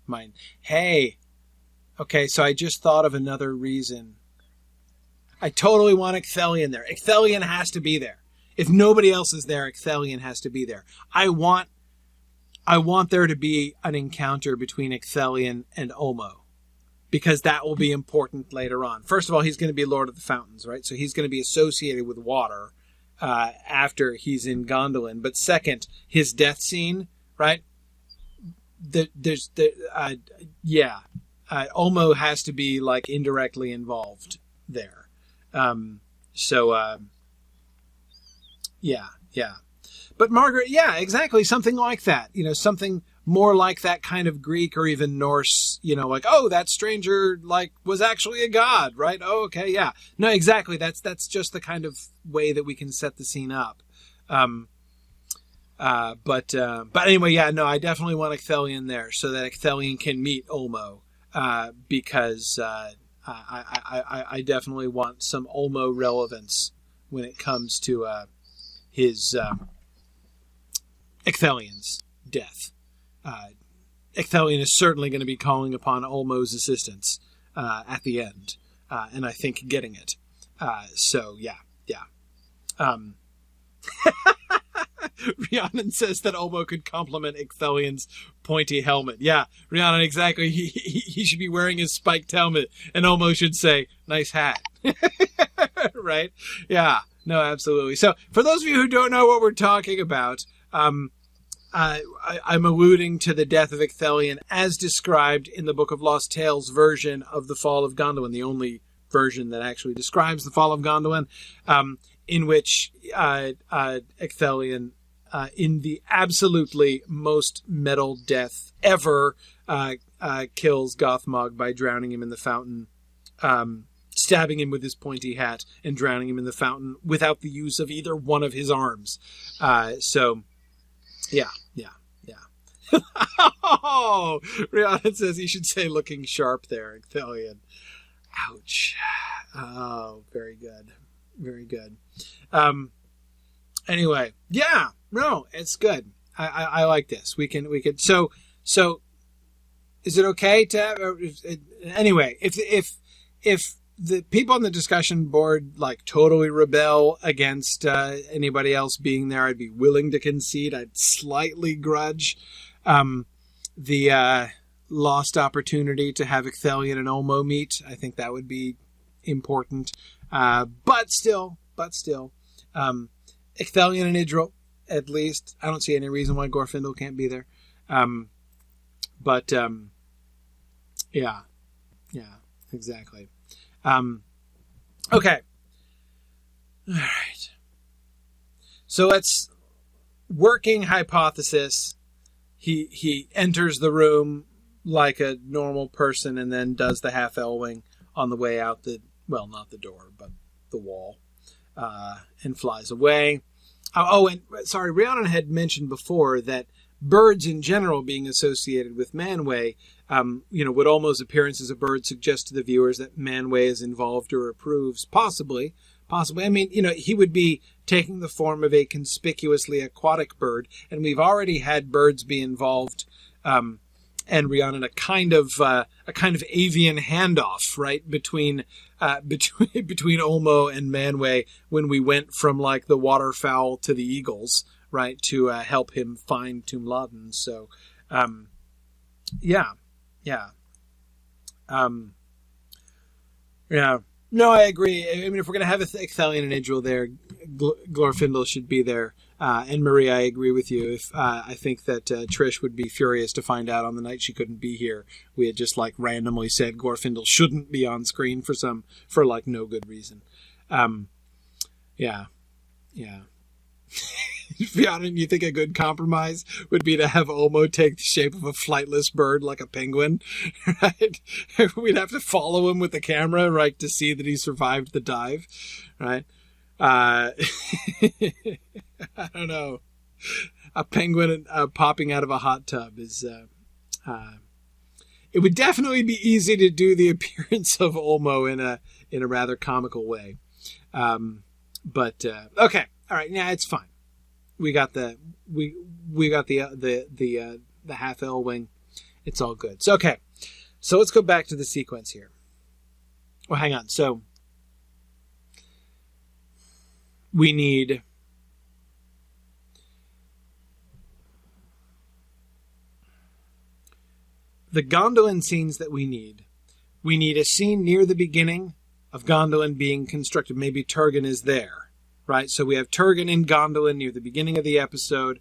mind. Hey, okay, so I just thought of another reason. I totally want Ecthelion there. Ecthelion has to be there. If nobody else is there, Ecthelion has to be there. I want there to be an encounter between Ecthelion and Ulmo, because that will be important later on. First of all, he's going to be Lord of the Fountains, right? So he's going to be associated with water after he's in Gondolin. But second, his death scene, right? Ulmo has to be indirectly involved there. But Margaret, yeah, exactly. Something like that, something more like that kind of Greek or even Norse, oh, that stranger, was actually a god, right? Oh, okay. Yeah, no, exactly. That's just the kind of way that we can set the scene up. But anyway, yeah, no, I definitely want Ecthelion there so that Ecthelion can meet Ulmo, because, I definitely want some Ulmo relevance when it comes to, his, Ecthelion's death. Ecthelion is certainly going to be calling upon Ulmo's assistance at the end, and I think getting it. So yeah. Rhiannon says that Ulmo could compliment Ecthelion's pointy helmet. Yeah, Rhiannon, exactly. He should be wearing his spiked helmet, and Ulmo should say, nice hat. Right? Yeah, no, absolutely. So for those of you who don't know what we're talking about, I'm alluding to the death of Ecthelion as described in the Book of Lost Tales version of The Fall of Gondolin, the only version that actually describes the Fall of Gondolin, in which Ecthelion, in the absolutely most metal death ever, kills Gothmog by drowning him in the fountain, stabbing him with his pointy hat and drowning him in the fountain without the use of either one of his arms. Yeah. Oh, Rhiannon says you should say looking sharp there, Ecthelion. Ouch. Oh, very good. Very good. Anyway, yeah, no, it's good. I like this. We can, so is it okay to, anyway, if the people on the discussion board like totally rebel against anybody else being there, I'd be willing to concede. I'd slightly grudge the lost opportunity to have Ecthelion and Ulmo meet. I think that would be important. But still, Ecthelion and Idril, at least. I don't see any reason why Glorfindel can't be there. Yeah, exactly. Okay. All right. So let's working hypothesis. He enters the room like a normal person and then does the half Elwing on the way out the, well, not the door, but the wall, and flies away. Oh, and sorry, Rhiannon had mentioned before that birds in general being associated with Manwë, would Ulmo's appearance as a bird suggest to the viewers that Manwë is involved or approves? Possibly. I mean, he would be taking the form of a conspicuously aquatic bird, and we've already had birds be involved, and Rhiannon, a kind of avian handoff, right, between Ulmo and Manwë when we went from like the waterfowl to the eagles, right, to help him find Tumladen. So, no, I agree. I mean, if we're gonna have Ecthelion and Idril there, Glorfindel should be there. And Maria, I agree with you. If I think that Trish would be furious to find out on the night she couldn't be here, we had just like randomly said Glorfindel shouldn't be on screen for like no good reason. Yeah. Fionn, you think a good compromise would be to have Ulmo take the shape of a flightless bird like a penguin, right? We'd have to follow him with the camera, right, to see that he survived the dive, right? I don't know. A penguin popping out of a hot tub is... it would definitely be easy to do the appearance of Ulmo in a rather comical way. Okay. All right. Yeah, it's fine. We got the half Elwing. It's all good. So, okay. So let's go back to the sequence here. Well, hang on. So we need. The Gondolin scenes that we need a scene near the beginning of Gondolin being constructed. Maybe Turgon is there, right? So we have Turgon in Gondolin near the beginning of the episode,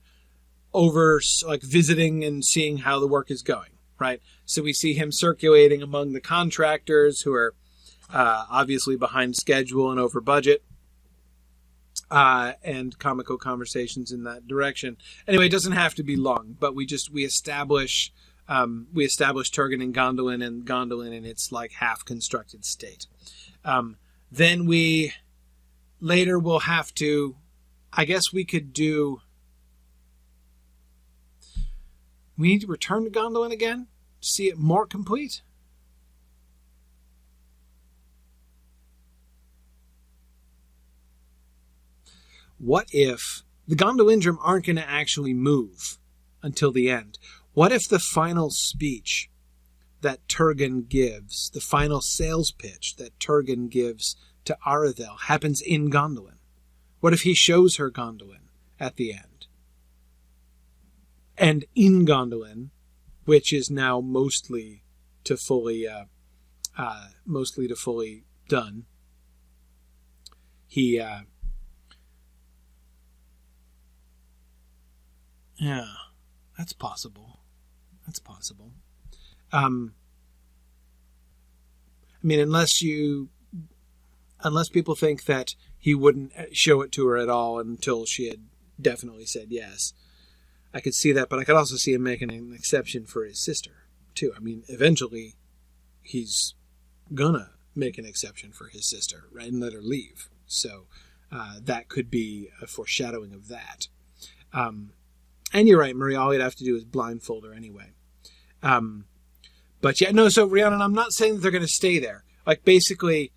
over like visiting and seeing how the work is going, right? So we see him circulating among the contractors who are obviously behind schedule and over budget, and comical conversations in that direction. Anyway, it doesn't have to be long, but we establish. We established Turgon and Gondolin in its like half-constructed state. Then we later will have to. I guess we could do. We need to return to Gondolin again to see it more complete. What if the Gondolindrum aren't going to actually move until the end? What if the final speech that Turgon gives, the final sales pitch that Turgon gives to Aredhel happens in Gondolin? What if he shows her Gondolin at the end? and in Gondolin, which is now mostly to fully done. Yeah, that's possible. I mean, unless people think that he wouldn't show it to her at all until she had definitely said yes. I could see that, but I could also see him making an exception for his sister, too. I mean, eventually, he's gonna make an exception for his sister, right, and let her leave. So that could be a foreshadowing of that. And you're right, Marie, all he'd have to do is blindfold her anyway. But yeah, no, so Rhiannon, I'm not saying that they're going to stay there. Like, basically,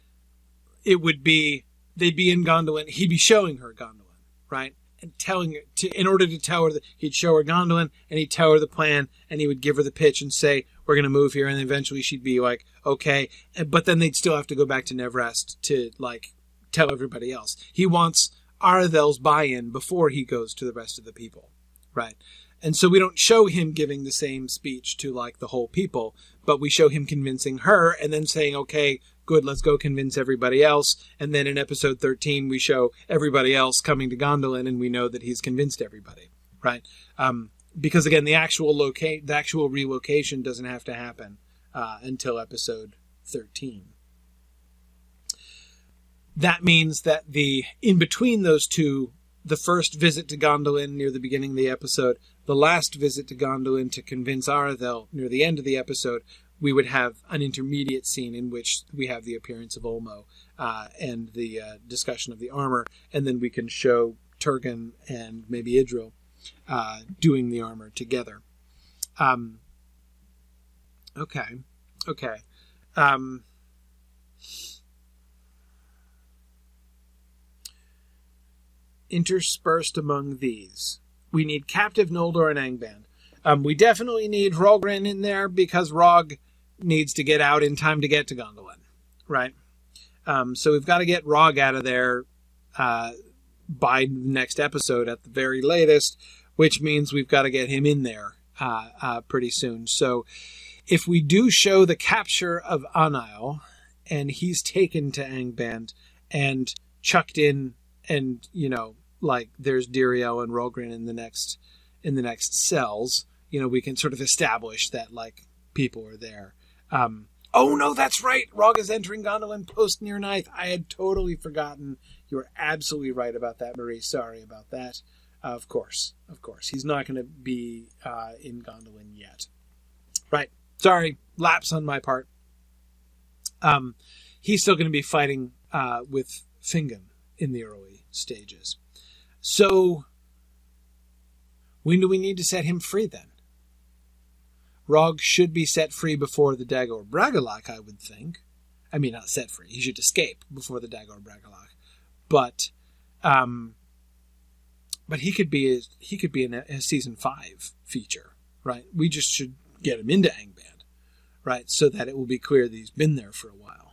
it would be, they'd be in Gondolin, he'd be showing her Gondolin, right? And telling her, in order to tell her, he'd show her Gondolin, and he'd tell her the plan, and he would give her the pitch and say, we're going to move here, and eventually she'd be like, okay. But then they'd still have to go back to Nevrast to, like, tell everybody else. He wants Aredhel's buy-in before he goes to the rest of the people, right? And so we don't show him giving the same speech to, like, the whole people, but we show him convincing her and then saying, okay, good, let's go convince everybody else. And then in episode 13, we show everybody else coming to Gondolin, and we know that he's convinced everybody, right? Because, again, the actual relocation doesn't have to happen until episode 13. That means that in between those two, the first visit to Gondolin near the beginning of the episode, the last visit to Gondolin to convince Aredhel near the end of the episode, we would have an intermediate scene in which we have the appearance of Ulmo and the discussion of the armor, and then we can show Turgon and maybe Idril doing the armor together. Okay. Interspersed among these, we need captive Noldor and Angband. We definitely need Rogrin in there because Rog needs to get out in time to get to Gondolin, right? So we've got to get Rog out of there by next episode at the very latest, which means we've got to get him in there pretty soon. So if we do show the capture of Anile and he's taken to Angband and chucked in, and, you know, like there's Duriel and Rogrin in the next cells, you know, we can sort of establish that, like, people are there. Oh, no, that's right. Rog is entering Gondolin post near ninth. I had totally forgotten. You were absolutely right about that, Marie. Sorry about that. Of course. He's not going to be in Gondolin yet. Right. Sorry. Lapse on my part. He's still going to be fighting with Fingon in the early stages. So when do we need to set him free, then? Rog should be set free before the Dagor Bragalach, I would think. I mean, not set free. He should escape before the Dagor Bragalach. But he could be in a season 5 feature, right? We just should get him into Angband, right? So that it will be clear that he's been there for a while.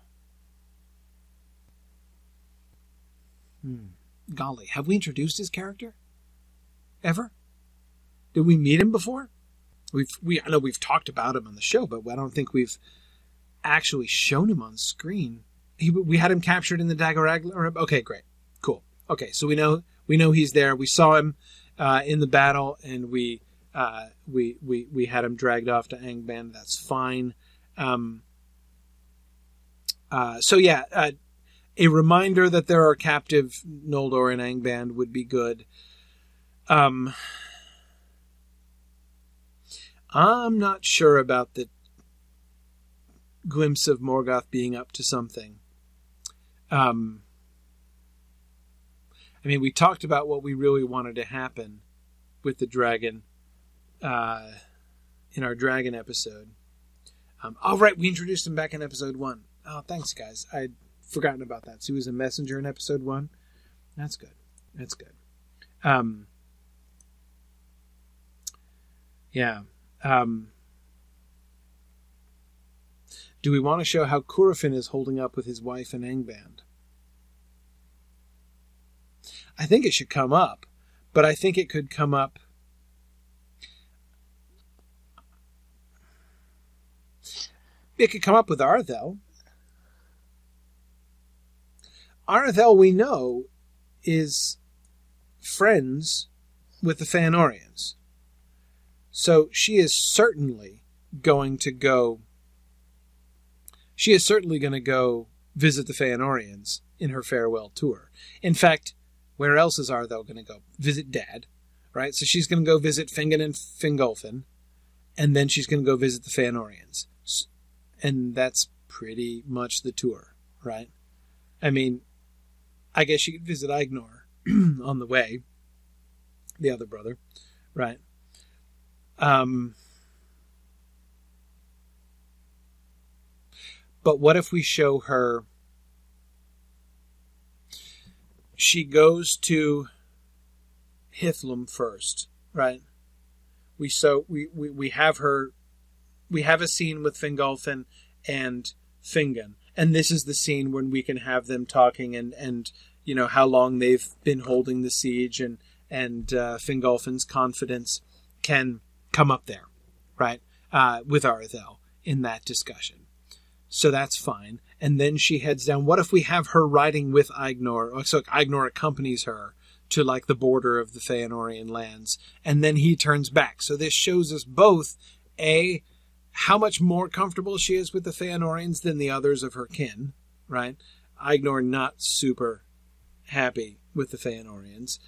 Golly, have we introduced his character? Ever? Did we meet him before? I know we've talked about him on the show, but I don't think we've actually shown him on screen. We had him captured in the Dagorag. Okay, great, cool. Okay, so we know he's there. We saw him in the battle, and we had him dragged off to Angband. That's fine. A reminder that there are captive Noldor in Angband would be good. I'm not sure about the glimpse of Morgoth being up to something. I mean, we talked about what we really wanted to happen with the dragon in our dragon episode. All right, we introduced him back in episode 1. Oh, thanks, guys. I'd forgotten about that. So he was a messenger in episode 1. That's good. Do we want to show how Curafin is holding up with his wife in Angband? I think it should come up, but I think it could come up. It could come up with Aredhel. Aredhel, we know, is friends with the Fëanorians. So she is certainly going to go... She is certainly going to go visit the Fëanorians in her farewell tour. In fact, where else is Aredhel going to go? Visit Dad, right? So she's going to go visit Fingon and Fingolfin, and then she's going to go visit the Fëanorians. And that's pretty much the tour, right? I mean, I guess she could visit Aegnor on the way, the other brother, right? But what if we show her... She goes to Hithlum first, right? We have her... We have a scene with Fingolfin and Fingon. And this is the scene when we can have them talking and you know, how long they've been holding the siege and Fingolfin's confidence can come up there, right? With Aredhel in that discussion. So that's fine. And then she heads down. What if we have her riding with Aegnor? So Aegnor accompanies her to, like, the border of the Fëanorian lands. And then he turns back. So this shows us both, A, how much more comfortable she is with the Fëanorians than the others of her kin, right? Aegnor not super happy with the Fëanorians,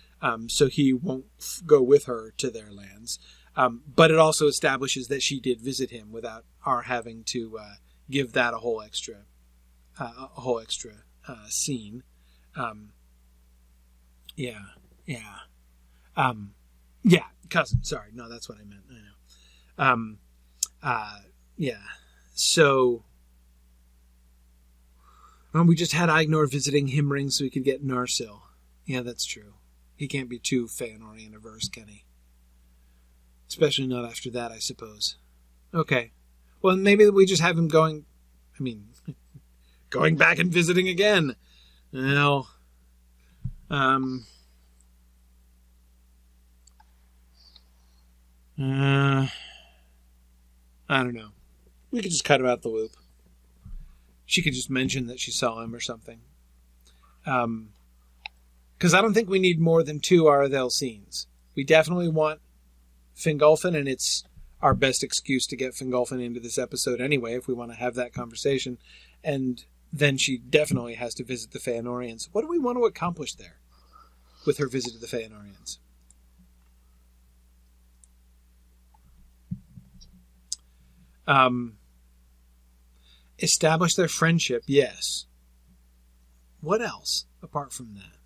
so he won't go with her to their lands. But it also establishes that she did visit him without our having to give that a whole extra scene. Cousin. Sorry, no, that's what I meant. I know. So we just had Aegnor visiting Himring so he could get Narsil. Yeah, that's true. He can't be too Fëanorian averse, can he? Especially not after that, I suppose. Okay. Well, maybe we just have him going back and visiting again. Well, I don't know. We could just cut him out the loop. She could just mention that she saw him or something. Because I don't think we need more than 2 Aredhel scenes. We definitely want Fingolfin, and it's our best excuse to get Fingolfin into this episode anyway, if we want to have that conversation. And then she definitely has to visit the Fëanorians. What do we want to accomplish there with her visit to the Fëanorians? Establish their friendship, yes. What else apart from that?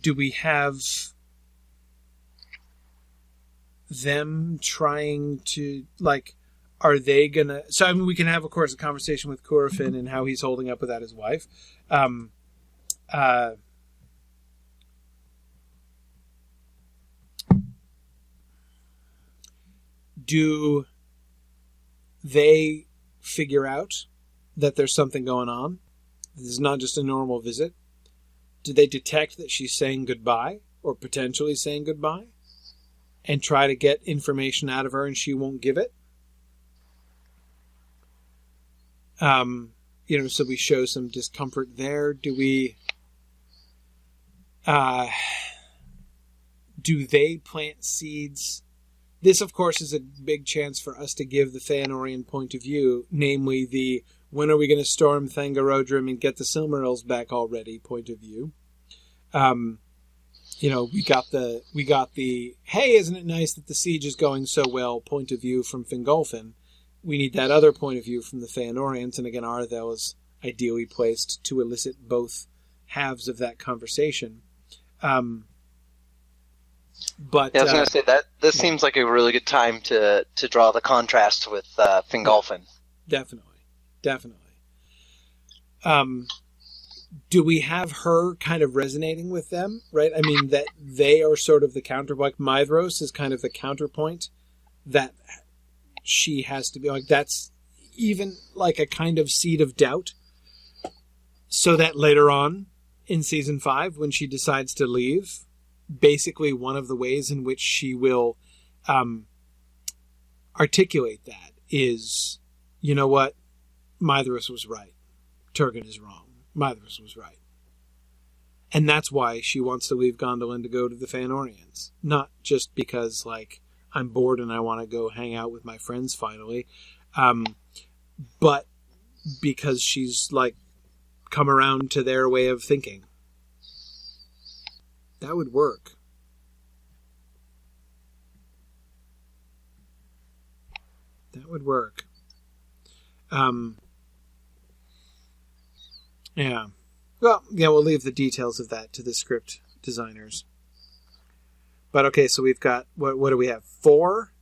Do we have them trying to, like, are they gonna... So, I mean, we can have, of course, a conversation with Corafin and how he's holding up without his wife. Do they figure out that there's something going on? This is not just a normal visit. Do they detect that she's saying goodbye or potentially saying goodbye and try to get information out of her and she won't give it? So we show some discomfort there. Do they plant seeds? This, of course, is a big chance for us to give the Fëanorian point of view, namely the when are we going to storm Thangorodrim and get the Silmarils back already point of view. We got the hey, isn't it nice that the siege is going so well point of view from Fingolfin. We need that other point of view from the Fëanorians, and again, Aredhel is ideally placed to elicit both halves of that conversation. I was going to say that this seems like a really good time to draw the contrast with Fingolfin. Definitely. Do we have her kind of resonating with them, right? I mean, that they are sort of the counter, like Maedhros is kind of the counterpoint that she has to be like, that's even like a kind of seed of doubt. So that later on in season 5, when she decides to leave, basically one of the ways in which she will articulate that is, you know what? Maedhros was right. Turgon is wrong. Maedhros was right. And that's why she wants to leave Gondolin to go to the Fanorians. Not just because, like, I'm bored and I want to go hang out with my friends finally. But because she's, like, come around to their way of thinking. That would work. That would work. Yeah. Well, yeah, we'll leave the details of that to the script designers. But okay, so we've got, what do we have? 4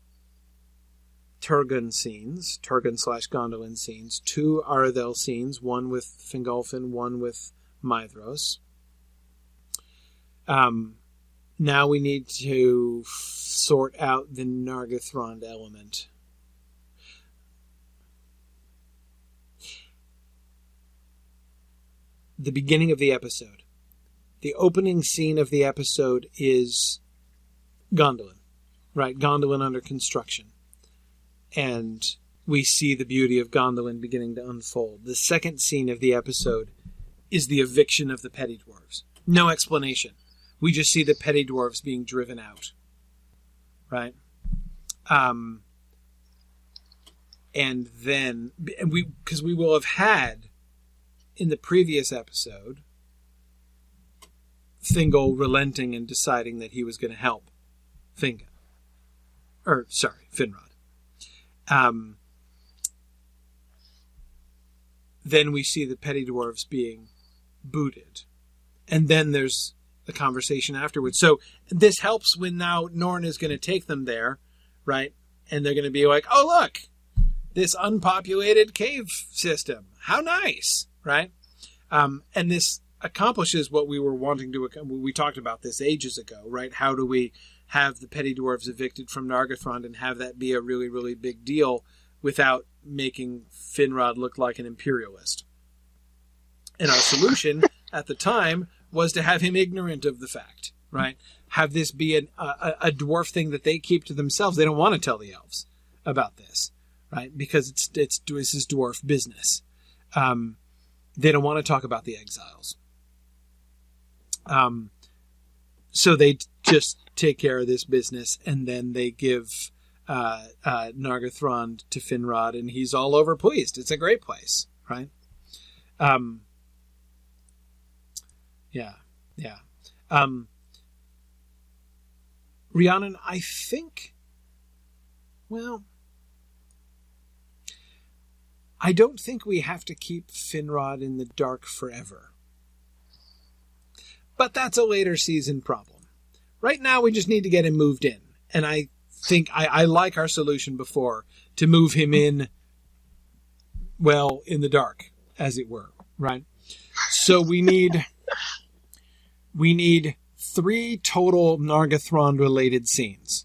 Turgon scenes, Turgon/Gondolin scenes, 2 Aredhel scenes, one with Fingolfin, one with Maedhros. Now we need to sort out the Nargothrond element. The beginning of the episode. The opening scene of the episode is Gondolin, right? Gondolin under construction. And we see the beauty of Gondolin beginning to unfold. The second scene of the episode is the eviction of the petty dwarves. No explanation. We just see the petty dwarves being driven out, right? And then, because we will have had, in the previous episode, Thingol relenting and deciding that he was going to help Finrod. Then we see the petty dwarves being booted. And then there's the conversation afterwards. So this helps when now Norn is going to take them there, right? And they're going to be like, oh, look, this unpopulated cave system. How nice. Right? And this accomplishes what we were wanting to, we talked about this ages ago, right? How do we have the petty dwarves evicted from Nargothrond and have that be a really, really big deal without making Finrod look like an imperialist? And our solution at the time was to have him ignorant of the fact, right? Have this be a dwarf thing that they keep to themselves. They don't want to tell the elves about this, right? Because this is dwarf business. They don't want to talk about the exiles. So they just take care of this business, and then they give Nargothrond to Finrod, and he's all over pleased. It's a great place, right? Yeah. Rhiannon, I think... Well... I don't think we have to keep Finrod in the dark forever. But that's a later season problem. Right now, we just need to get him moved in. And I think I like our solution before to move him in, well, in the dark, as it were, right? So we need 3 total Nargothrond-related scenes.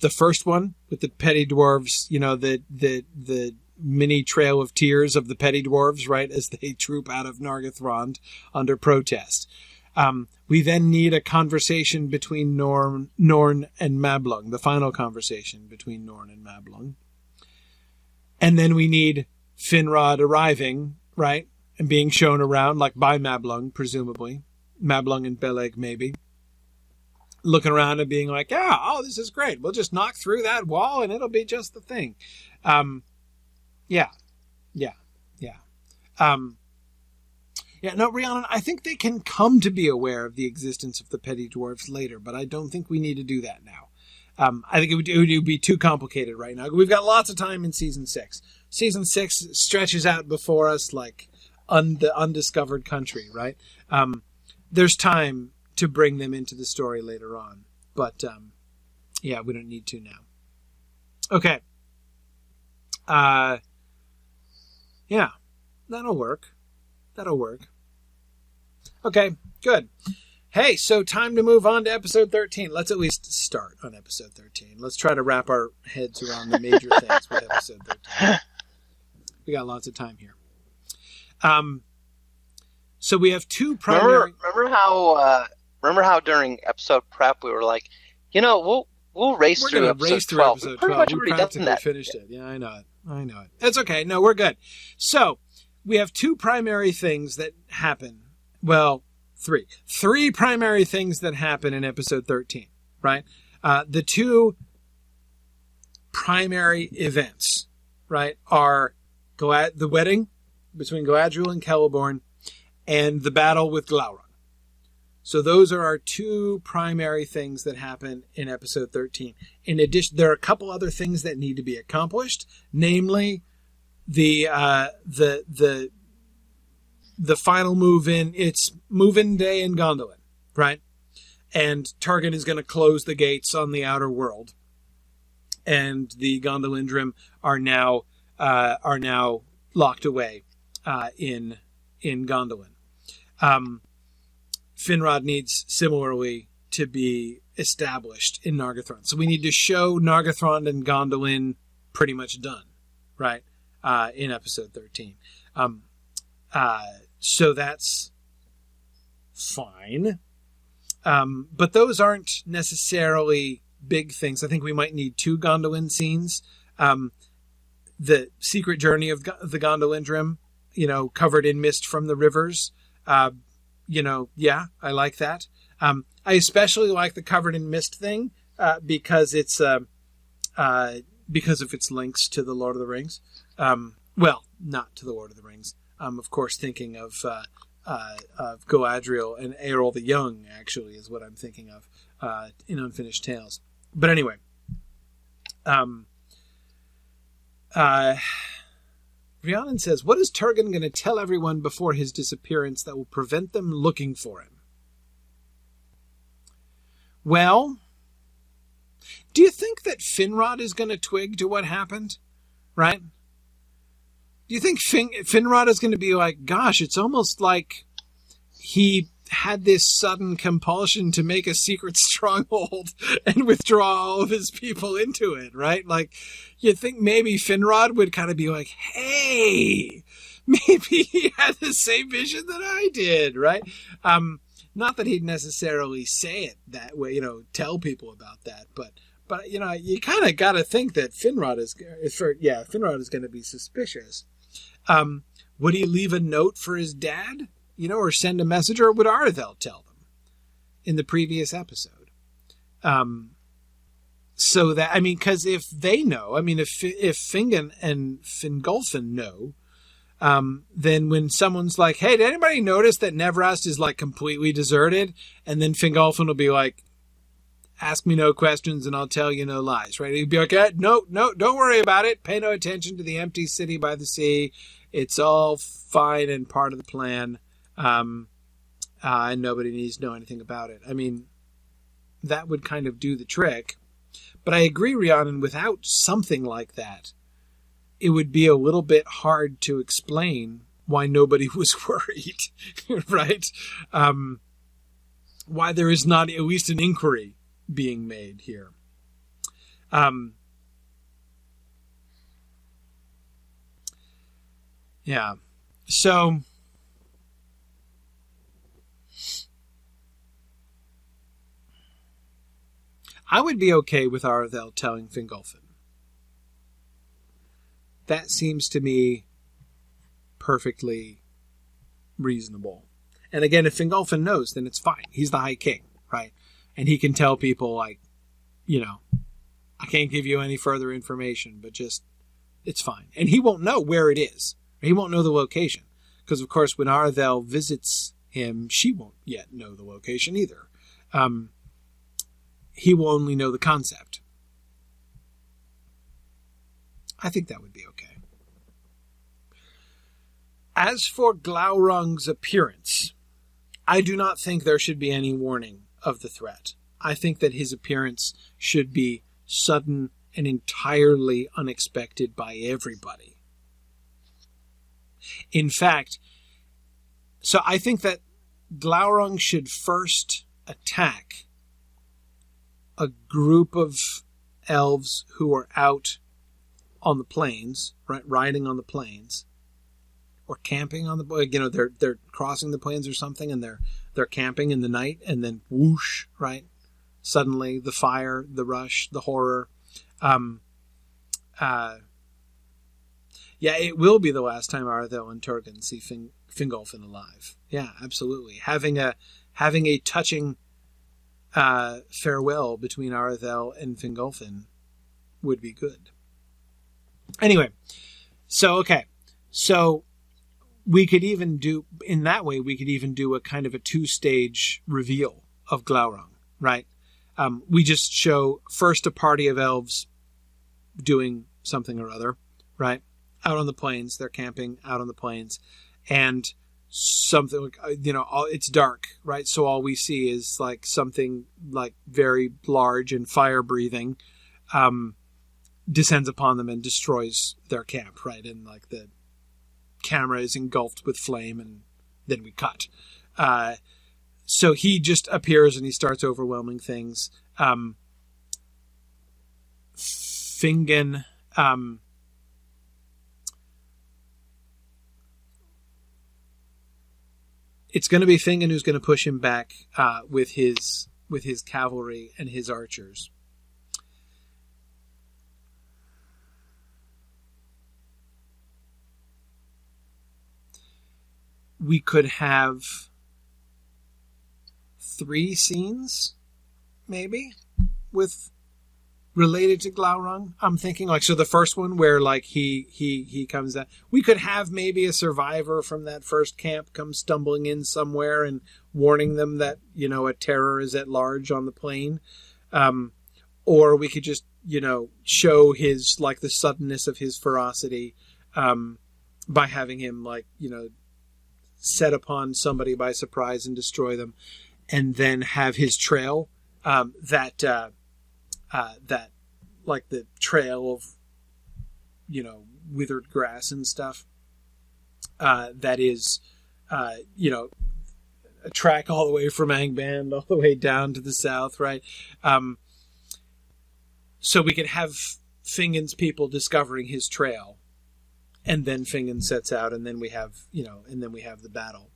The first one with the petty dwarves, you know, the mini trail of tears of the petty dwarves, right, as they troop out of Nargothrond under protest. We then need a conversation between Norn and Mablung, the final conversation between Norn and Mablung. And then we need Finrod arriving, right, and being shown around, like by Mablung, presumably. Mablung and Beleg, maybe. Looking around and being like, yeah, oh, this is great. We'll just knock through that wall and it'll be just the thing. Yeah. No, Rhiannon, I think they can come to be aware of the existence of the petty dwarves later, but I don't think we need to do that now. I think it would be too complicated right now. We've got lots of time in Season 6. Season 6 stretches out before us like undiscovered country, right? There's time to bring them into the story later on, but we don't need to now. Okay. That'll work. Okay, good. Hey, so time to move on to episode 13. Let's at least start on episode 13. Let's try to wrap our heads around the major things with episode 13. We got lots of time here. So we have 2 primary... Remember how during episode prep we were like, you know, we'll We'll race through episode 12. Episode 12. We've already finished it. Yeah, I know it. That's okay. No, we're good. So we have two primary things that happen. Well, three. Three primary things that happen in episode 13, right? The two primary events, right, are the wedding between Galadriel and Celeborn and the battle with Glaurung. So those are our two primary things that happen in episode 13. In addition, there are a couple other things that need to be accomplished, namely the final move-in day in Gondolin, right? And Turgon is going to close the gates on the outer world, and the Gondolindrim are now locked away in Gondolin. Finrod needs similarly to be established in Nargothrond. So we need to show Nargothrond and Gondolin pretty much done, right? In episode 13. So that's fine. But those aren't necessarily big things. I think we might need two Gondolin scenes. The secret journey of the Gondolindrim, covered in mist from the rivers, I like that. I especially like the covered in mist thing because it's because of its links to the Lord of the Rings. Well, not to the Lord of the Rings. I'm, of course, thinking of Galadriel and Aeril the Young, actually, is what I'm thinking of in Unfinished Tales. But anyway, Rhiannon says, what is Turgon going to tell everyone before his disappearance that will prevent them looking for him? Well, do you think that Finrod is going to twig to what happened? Right? Do you think Finrod is going to be like, gosh, it's almost like he had this sudden compulsion to make a secret stronghold and withdraw all of his people into it, right? Like, you'd think maybe Finrod would kind of be like, hey, maybe he had the same vision that I did, right? Not that he'd necessarily say it that way, tell people about that, but you kind of got to think that Finrod is going to be suspicious. Would he leave a note for his dad? Or send a message, or would Aredhel tell them in the previous episode? So that, because if they know, if Fingon and Fingolfin know, then when someone's like, hey, did anybody notice that Nevrast is like completely deserted? And then Fingolfin will be like, ask me no questions and I'll tell you no lies, right? He'd be like, no, don't worry about it. Pay no attention to the empty city by the sea. It's all fine and part of the plan. And nobody needs to know anything about it. That would kind of do the trick. But I agree, Rhiannon, without something like that, it would be a little bit hard to explain why nobody was worried, right? Why there is not at least an inquiry being made here. Yeah. So... I would be okay with Aredhel telling Fingolfin. That seems to me perfectly reasonable. And again, if Fingolfin knows, then it's fine. He's the High King, right? And he can tell people, like, I can't give you any further information, but just, it's fine. And he won't know where it is. He won't know the location. Because, of course, when Aredhel visits him, she won't yet know the location either. He will only know the concept. I think that would be okay. As for Glaurung's appearance, I do not think there should be any warning of the threat. I think that his appearance should be sudden and entirely unexpected by everybody. In fact, so I think that Glaurung should first attack a group of elves who are out on the plains, right? Riding on the plains or camping on the, they're crossing the plains or something, and they're camping in the night, and then whoosh, right? suddenly, the fire, the rush, the horror. Yeah, it will be the last time Aredhel and Turgon see Fingolfin alive. Yeah, absolutely. Having a touching farewell between Aredhel and Fingolfin would be good. Anyway, so we could even do, in that way, we could even do a kind of a two-stage reveal of Glaurung, right? We just show first a party of elves doing something or other, right? Out on the plains, they're camping out on the plains, and something like, it's dark, right? So all we see is like something like very large and fire-breathing descends upon them and destroys their camp, right? And like the camera is engulfed with flame, and then we cut. So he just appears and he starts overwhelming things. Fingon it's going to be Fingon who's going to push him back with his cavalry and his archers. We could have 3 scenes, maybe, with related to Glaurung. I'm thinking like, so the first one where like he comes down. We could have maybe a survivor from that first camp come stumbling in somewhere and warning them that, a terror is at large on the plain. Or we could just, show his, like, the suddenness of his ferocity by having him like, set upon somebody by surprise and destroy them, and then have his trail, that like the trail of, withered grass and stuff, that is, a track all the way from Angband all the way down to the south. Right. So we could have Fingon's people discovering his trail, and then Fingon sets out, and then we have, and then we have the battle.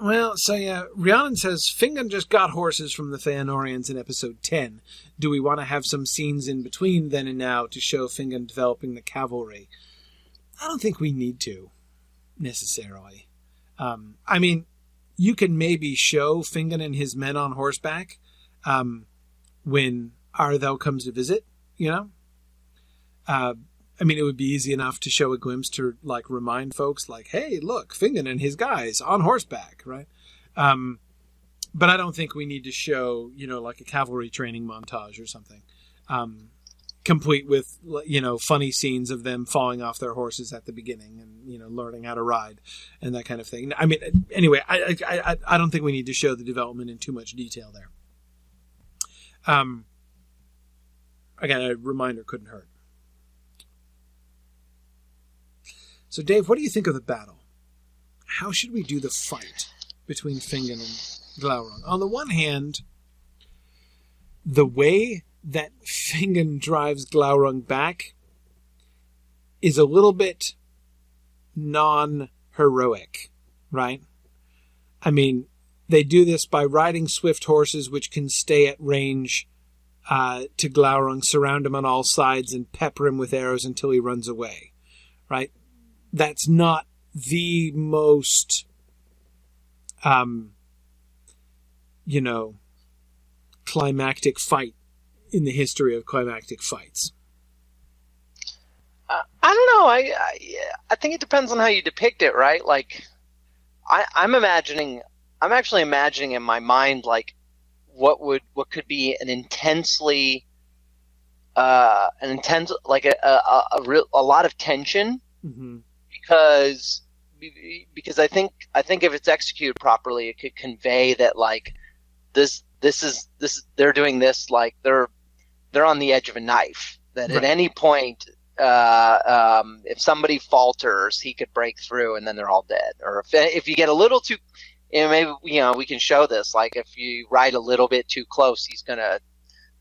Rhiannon says, Fingon just got horses from the Feanorians in episode 10. Do we want to have some scenes in between then and now to show Fingon developing the cavalry? I don't think we need to, necessarily. You can maybe show Fingon and his men on horseback when Aredhel comes to visit, it would be easy enough to show a glimpse to like remind folks like, hey, look, Fingon and his guys on horseback. Right. But I don't think we need to show, like a cavalry training montage or something, complete with, funny scenes of them falling off their horses at the beginning and, learning how to ride and that kind of thing. Anyway, I don't think we need to show the development in too much detail there. Again, a reminder couldn't hurt. So, Dave, what do you think of the battle? How should we do the fight between Fingon and Glaurung? On the one hand, the way that Fingon drives Glaurung back is a little bit non-heroic, right? They do this by riding swift horses, which can stay at range to Glaurung, surround him on all sides, and pepper him with arrows until he runs away, right? That's not the most, climactic fight in the history of climactic fights. I don't know. I think it depends on how you depict it, right? Like, I'm actually imagining in my mind, like, what could be an intensely, a lot of tension, mm-hmm. because I think if it's executed properly, it could convey that like this is they're doing this like they're on the edge of a knife. That right. At any point, if somebody falters, he could break through, and then they're all dead. Or if you get a little too And maybe, we can show this. Like, if you ride a little bit too close, he's going to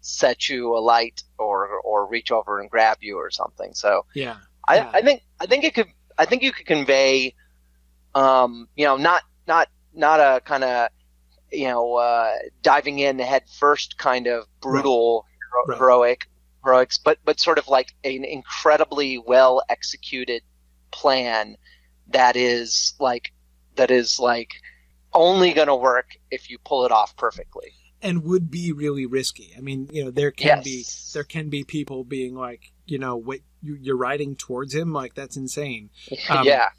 set you alight or reach over and grab you or something. So, yeah. I think you could convey Not a kind of, diving in head first kind of brutal, right. heroics, but sort of like an incredibly well executed plan that is only going to work if you pull it off perfectly. And would be really risky. I mean, there can be people being like, what you're riding towards him, like that's insane. Yeah.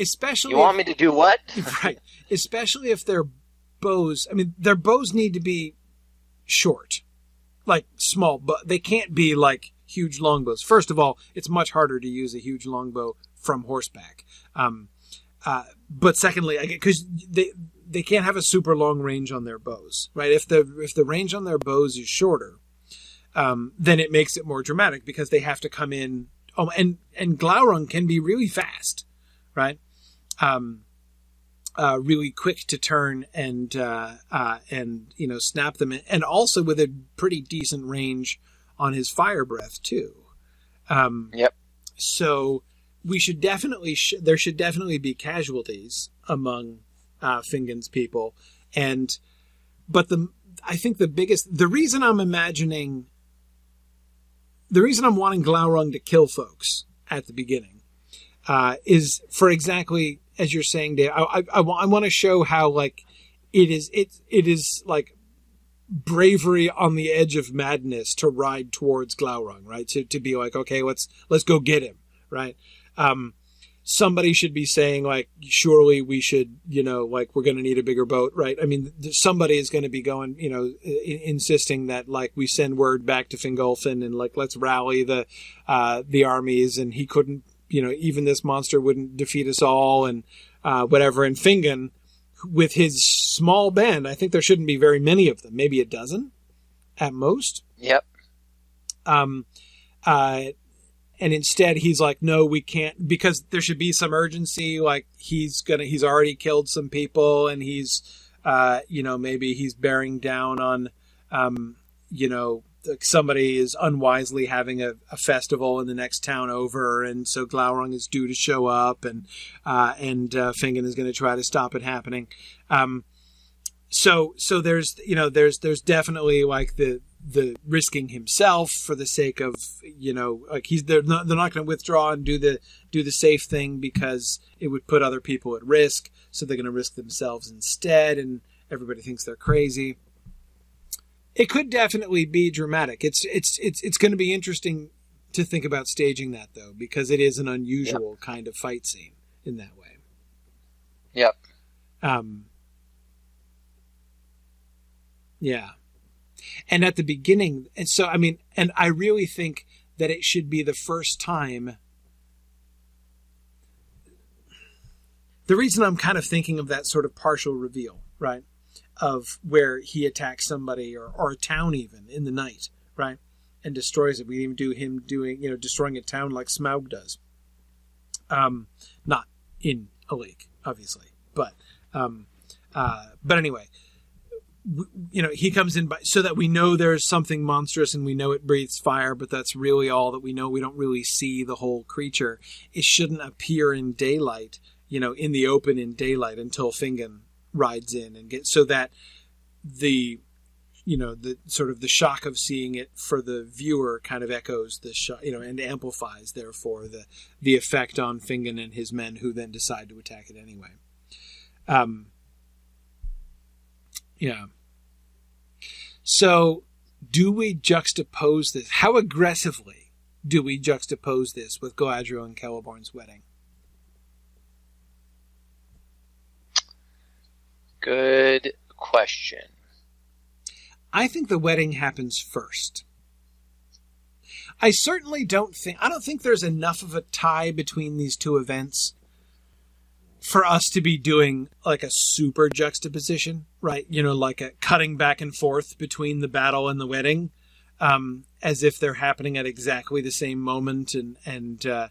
Especially you want me to do what? Right. Especially if their bows. I mean, their bows need to be short, like small, but they can't be like huge longbows. First of all, it's much harder to use a huge longbow from horseback. But secondly, because they can't have a super long range on their bows, right? If the range on their bows is shorter, then it makes it more dramatic because they have to come in. Oh, and Glaurung can be really fast, right? Really quick to turn and snap them in, and also with a pretty decent range on his fire breath too. Yep. So we should definitely there should definitely be casualties among Fingon's people, but I think the reason I'm wanting Glaurung to kill folks at the beginning is for exactly as you're saying, Dave. I want to show how like it is like bravery on the edge of madness to ride towards Glaurung, right? To be like, okay, let's go get him, right? Somebody should be saying, like, surely we should, we're going to need a bigger boat, right? I mean, somebody is going to be going, insisting that, like, we send word back to Fingolfin and, like, let's rally the armies, and he couldn't, even this monster wouldn't defeat us all, and whatever. And Fingon, with his small band, I think there shouldn't be very many of them, maybe a dozen at most. Yep. And instead, he's like, no, we can't, because there should be some urgency. Like he's already killed some people, and he's, maybe he's bearing down on, somebody is unwisely having a festival in the next town over, and so Glaurung is due to show up, and Fingon is going to try to stop it happening. So there's definitely like the risking himself for the sake of, they're not going to withdraw and do the safe thing because it would put other people at risk. So they're going to risk themselves instead. And everybody thinks they're crazy. It could definitely be dramatic. It's going to be interesting to think about staging that though, because it is an unusual yep. kind of fight scene in that way. Yep. Yeah. And at the beginning, and so, I mean, and I really think that it should be the first time. The reason I'm kind of thinking of that sort of partial reveal, right, of where he attacks somebody or a town even in the night, right, and destroys it. We even do him doing, destroying a town like Smaug does. Not in a lake, obviously, but anyway. He comes in so that we know there's something monstrous and we know it breathes fire, but that's really all that we know. We don't really see the whole creature. It shouldn't appear in daylight, in the open in daylight until Fingon rides in and gets, so that the sort of the shock of seeing it for the viewer kind of echoes the shock, and amplifies therefore the effect on Fingon and his men, who then decide to attack it anyway. Yeah. So do we juxtapose this? How aggressively do we juxtapose this with Galadriel and Celeborn's wedding? Good question. I think the wedding happens first. I don't think there's enough of a tie between these two events for us to be doing like a super juxtaposition, right? Like a cutting back and forth between the battle and the wedding, as if they're happening at exactly the same moment. I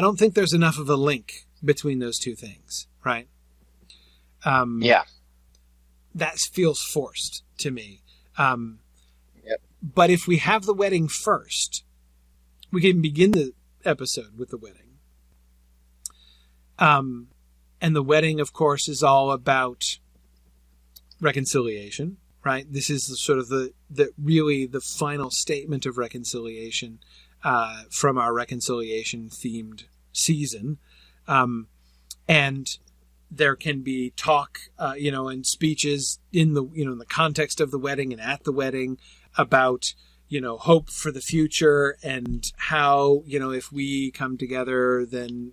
don't think there's enough of a link between those two things. Right. Yeah. That feels forced to me. Yep. But if we have the wedding first, we can begin the episode with the wedding. And the wedding, of course, is all about reconciliation, right? This is the, sort of the really the final statement of reconciliation from our reconciliation-themed season. And there can be talk, and speeches in the context of the wedding and at the wedding about, hope for the future and how, if we come together, then,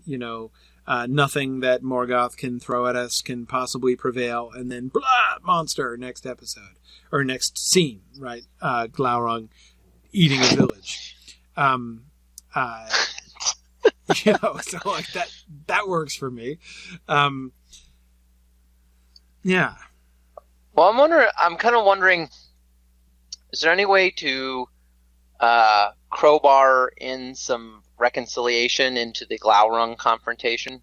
nothing that Morgoth can throw at us can possibly prevail. And then, blah, monster, next episode or next scene, right? Glaurung eating a village. So like that works for me. Yeah. Well, I'm kind of wondering, is there any way to crowbar in some reconciliation into the Glaurung confrontation?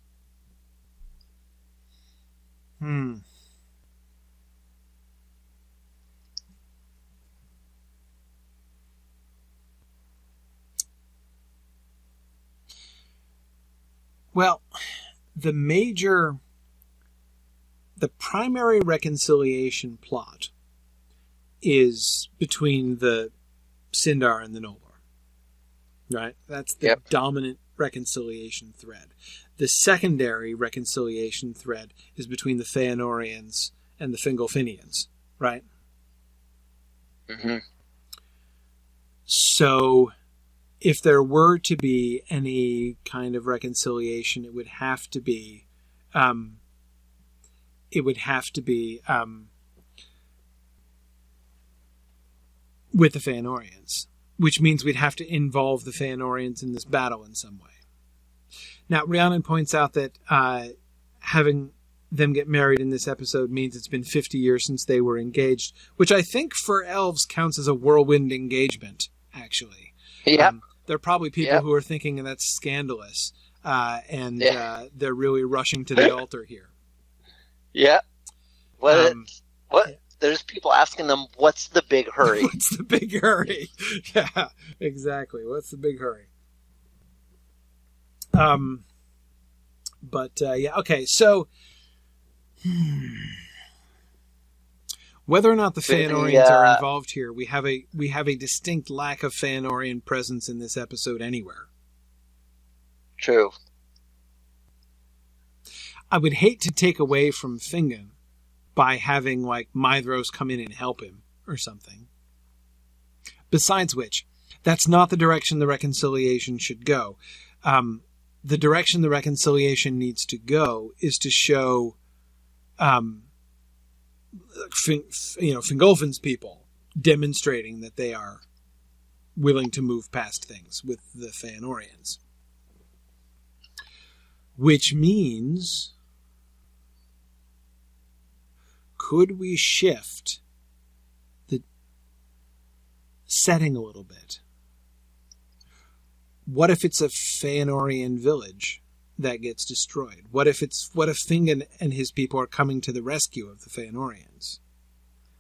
Well, the primary reconciliation plot is between the Sindar and the Noldor, right? That's the dominant reconciliation thread. The secondary reconciliation thread is between the Feanorians and the Fingolfinians, right? Mm-hmm. So if there were to be any kind of reconciliation, it would have to be, with the Feanorians, which means we'd have to involve the Feanorians in this battle in some way. Now, Rhiannon points out that having them get married in this episode means it's been 50 years since they were engaged, which I think for elves counts as a whirlwind engagement, actually. Yeah. There are probably people who are thinking that's scandalous, they're really rushing to the altar here. Yeah. There's people asking them, what's the big hurry? What's the big hurry? Yeah, exactly. What's the big hurry? So whether or not the Feanorians are involved here, we have a distinct lack of Feanorian presence in this episode anywhere. True. I would hate to take away from Fingon by having Maedhros come in and help him or something. Besides which, that's not the direction the reconciliation should go. The direction the reconciliation needs to go is to show Fingolfin's people demonstrating that they are willing to move past things with the Feanorians, which means, could we shift the setting a little bit? What if it's a Feanorian village that gets destroyed? What if Fingon and his people are coming to the rescue of the Feanorians?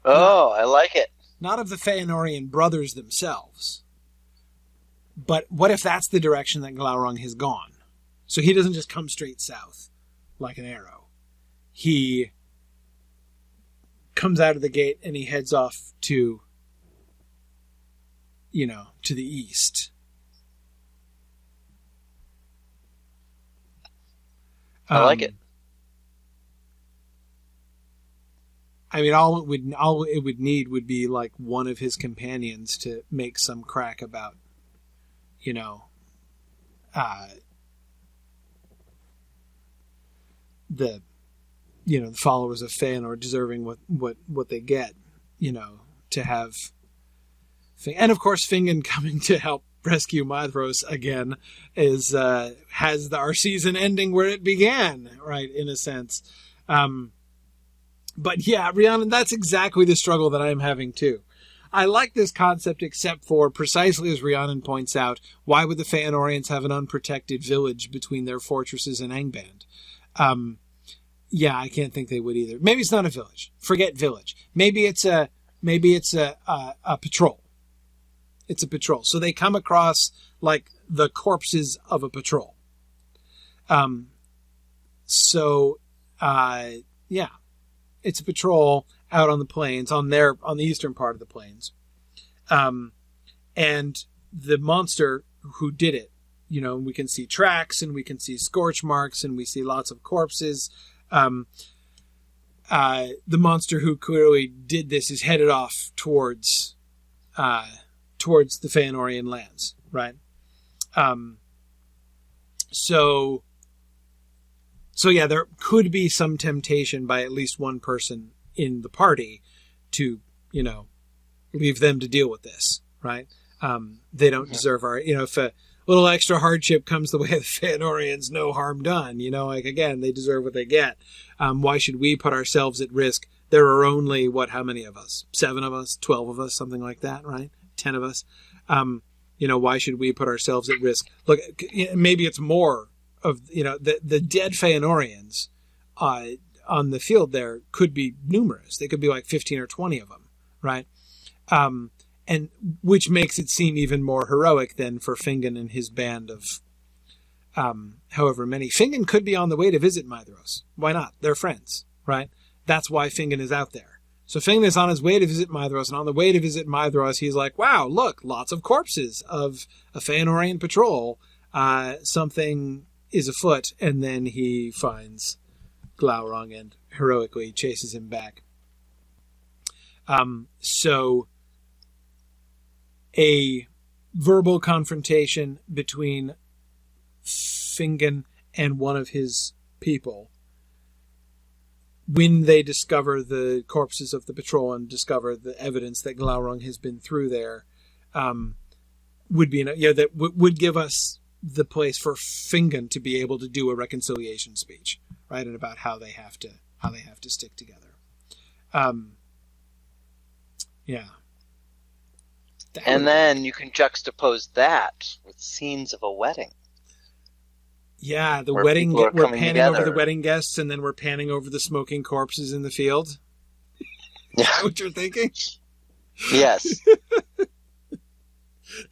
Oh, I like it. Not of the Feanorian brothers themselves, but what if that's the direction that Glaurung has gone? So he doesn't just come straight south like an arrow. He comes out of the gate and he heads off to, to the east. I like it. I mean, all it would need would be one of his companions to make some crack about, the followers of Feanor deserving what they get, to have. And of course, Fingon coming to help rescue Maedhros again is has our season ending where it began, right? In a sense, but yeah, Rhiannon, that's exactly the struggle that I'm having too. I like this concept, except for precisely as Rhiannon points out, why would the Feanorians have an unprotected village between their fortresses and Angband? I can't think they would either. Maybe it's not a village. Forget village. Maybe it's a patrol. It's a patrol. So they come across the corpses of a patrol. So Yeah, it's a patrol out on the plains, on the eastern part of the plains. And the monster who did it, you know, we can see tracks and we can see scorch marks and we see lots of corpses. The monster who clearly did this is headed off towards the Feanorian lands, right? So yeah, there could be some temptation by at least one person in the party to, you know, leave them to deal with this, right? They don't deserve our, you know, if a little extra hardship comes the way of the Feanorians, no harm done, you know, like, again, they deserve what they get. Why should we put ourselves at risk? There are only, how many of us? 7 of us? 12 of us? Something like that, right? 10 of us. You know, why should we put ourselves at risk? Look, maybe it's more of, you know, the dead Feanorians on the field there could be numerous. They could be like 15 or 20 of them, right? And which makes it seem even more heroic than for Fingon and his band of however many. Fingon could be on the way to visit Maedhros. Why not? They're friends, right? That's why Fingon is out there. So Fingon is on his way to visit Maedhros, and on the way to visit Maedhros, he's like, wow, look, lots of corpses of a Feanorian patrol. Something is afoot, and then he finds Glaurung and heroically chases him back. So a verbal confrontation between Fingon and one of his people when they discover the corpses of the patrol and discover the evidence that Glaurung has been through there, would be, you know, that would give us the place for Fingon to be able to do a reconciliation speech, right? And about how they have to stick together. Yeah. And then you can juxtapose that with scenes of a wedding. Yeah, the wedding. We're panning together over the wedding guests, and then we're panning over the smoking corpses in the field. Yeah. Is that what you're thinking? Yes.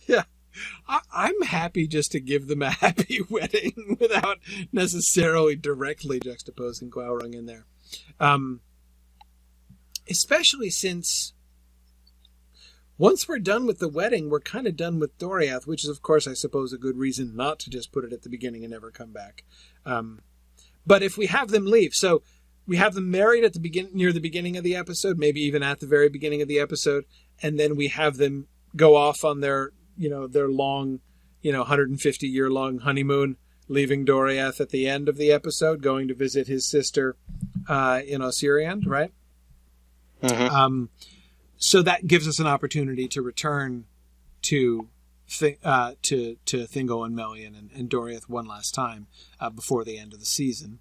Yeah. I'm happy just to give them a happy wedding without necessarily directly juxtaposing Glaurung in there. Especially since once we're done with the wedding, we're kind of done with Doriath, which is, of course, I suppose, a good reason not to just put it at the beginning and never come back. But if we have them leave, so we have them married at the near the beginning of the episode, maybe even at the very beginning of the episode, and then we have them go off on their, you know, their long, you know, 150-year-long honeymoon, leaving Doriath at the end of the episode, going to visit his sister in Osiriand, right? Mm-hmm. So that gives us an opportunity to return to Thingol and Melian and Doriath one last time before the end of the season.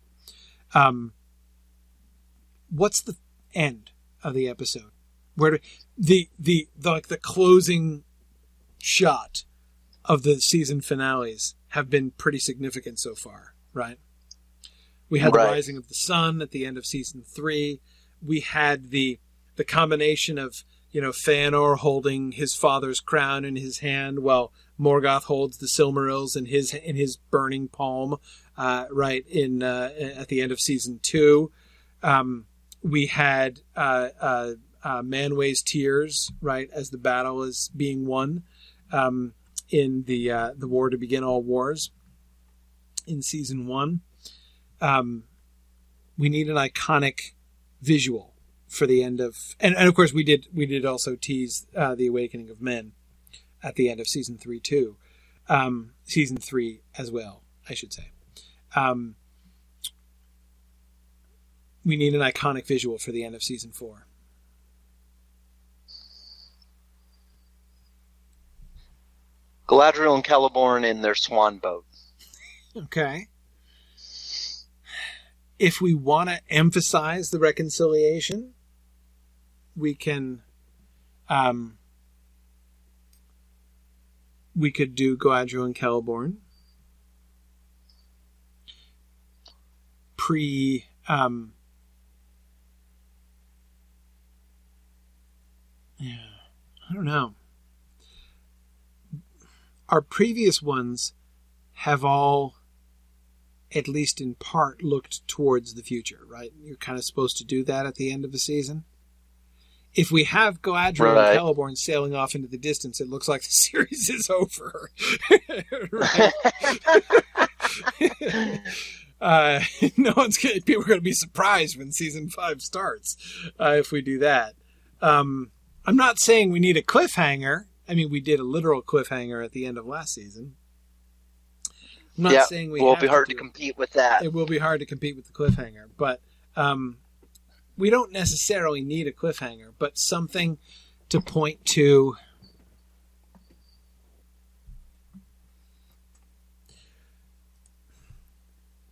What's the end of the episode? Where do the closing shot of the season finales have been pretty significant so far, right? We had the rising of the sun at the end of season 3. We had the combination of, you know, Feanor holding his father's crown in his hand while Morgoth holds the Silmarils in his burning palm, right at the end of season 2. We had Manway's tears, right, as the battle is being won in the war to begin all wars in season 1. We need an iconic visual for the end of, and of course we did also tease the awakening of men at the end of season 3 too, season 3 as well, I should say. We need an iconic visual for the end of season 4. Galadriel and Celeborn in their swan boat. Okay. If we want to emphasize the reconciliation, we could do Galadriel and Celeborn yeah, I don't know. Our previous ones have all at least in part, looked towards the future, right? You're kind of supposed to do that at the end of the season. If we have Galadriel and Celeborn sailing off into the distance, it looks like the series is over. People are going to be surprised when season 5 starts if we do that. I'm not saying we need a cliffhanger. I mean, we did a literal cliffhanger at the end of last season. I'm not saying we will be hard to compete with that. It will be hard to compete with the cliffhanger, but we don't necessarily need a cliffhanger, but something to point to.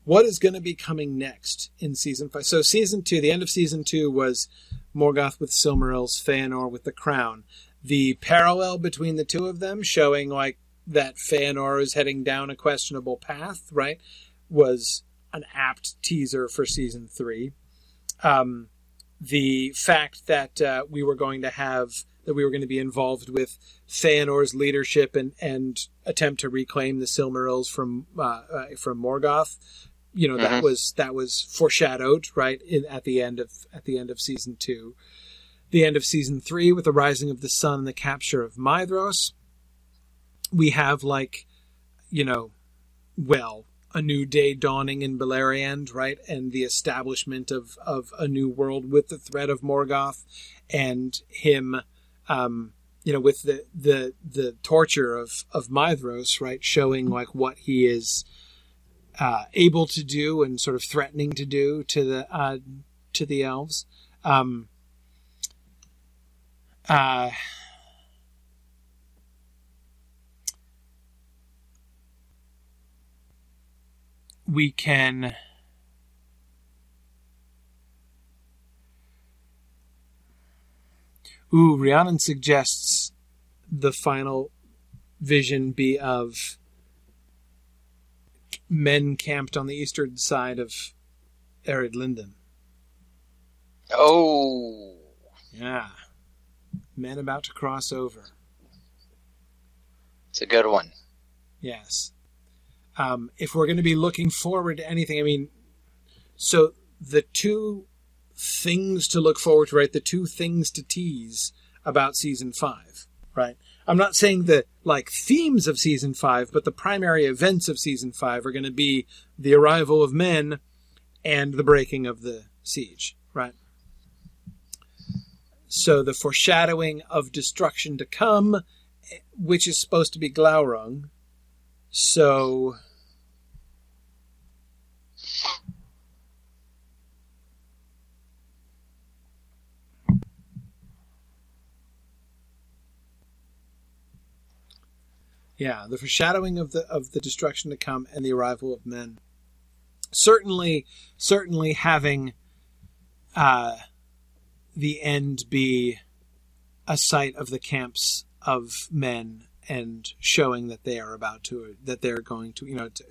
What is going to be coming next in season 5? So season 2, the end of season 2 was Morgoth with Silmarils, Fëanor with the crown. The parallel between the two of them showing like that Fëanor is heading down a questionable path, right, was an apt teaser for season 3. The fact that we were going to be involved with Fëanor's leadership and attempt to reclaim the Silmarils from Morgoth, that was foreshadowed right at the end of season 2. The end of season 3 with the rising of the sun and the capture of Maedhros, we have a new day dawning in Beleriand, right? And the establishment of a new world with the threat of Morgoth and him, with the torture of Maedhros, right? Showing like what he is able to do and sort of threatening to do to the elves. We can Rhiannon suggests the final vision be of men camped on the eastern side of Eredlinden. Oh. Yeah. Men about to cross over. It's a good one. Yes. If we're going to be looking forward to anything, so the two things to look forward to, right? The two things to tease about season 5, right? I'm not saying the themes of season 5, but the primary events of season 5 are going to be the arrival of men and the breaking of the siege, right? So the foreshadowing of destruction to come, which is supposed to be Glaurung. So yeah, the foreshadowing of the destruction to come and the arrival of men. Certainly having the end be a sight of the camps of men and showing that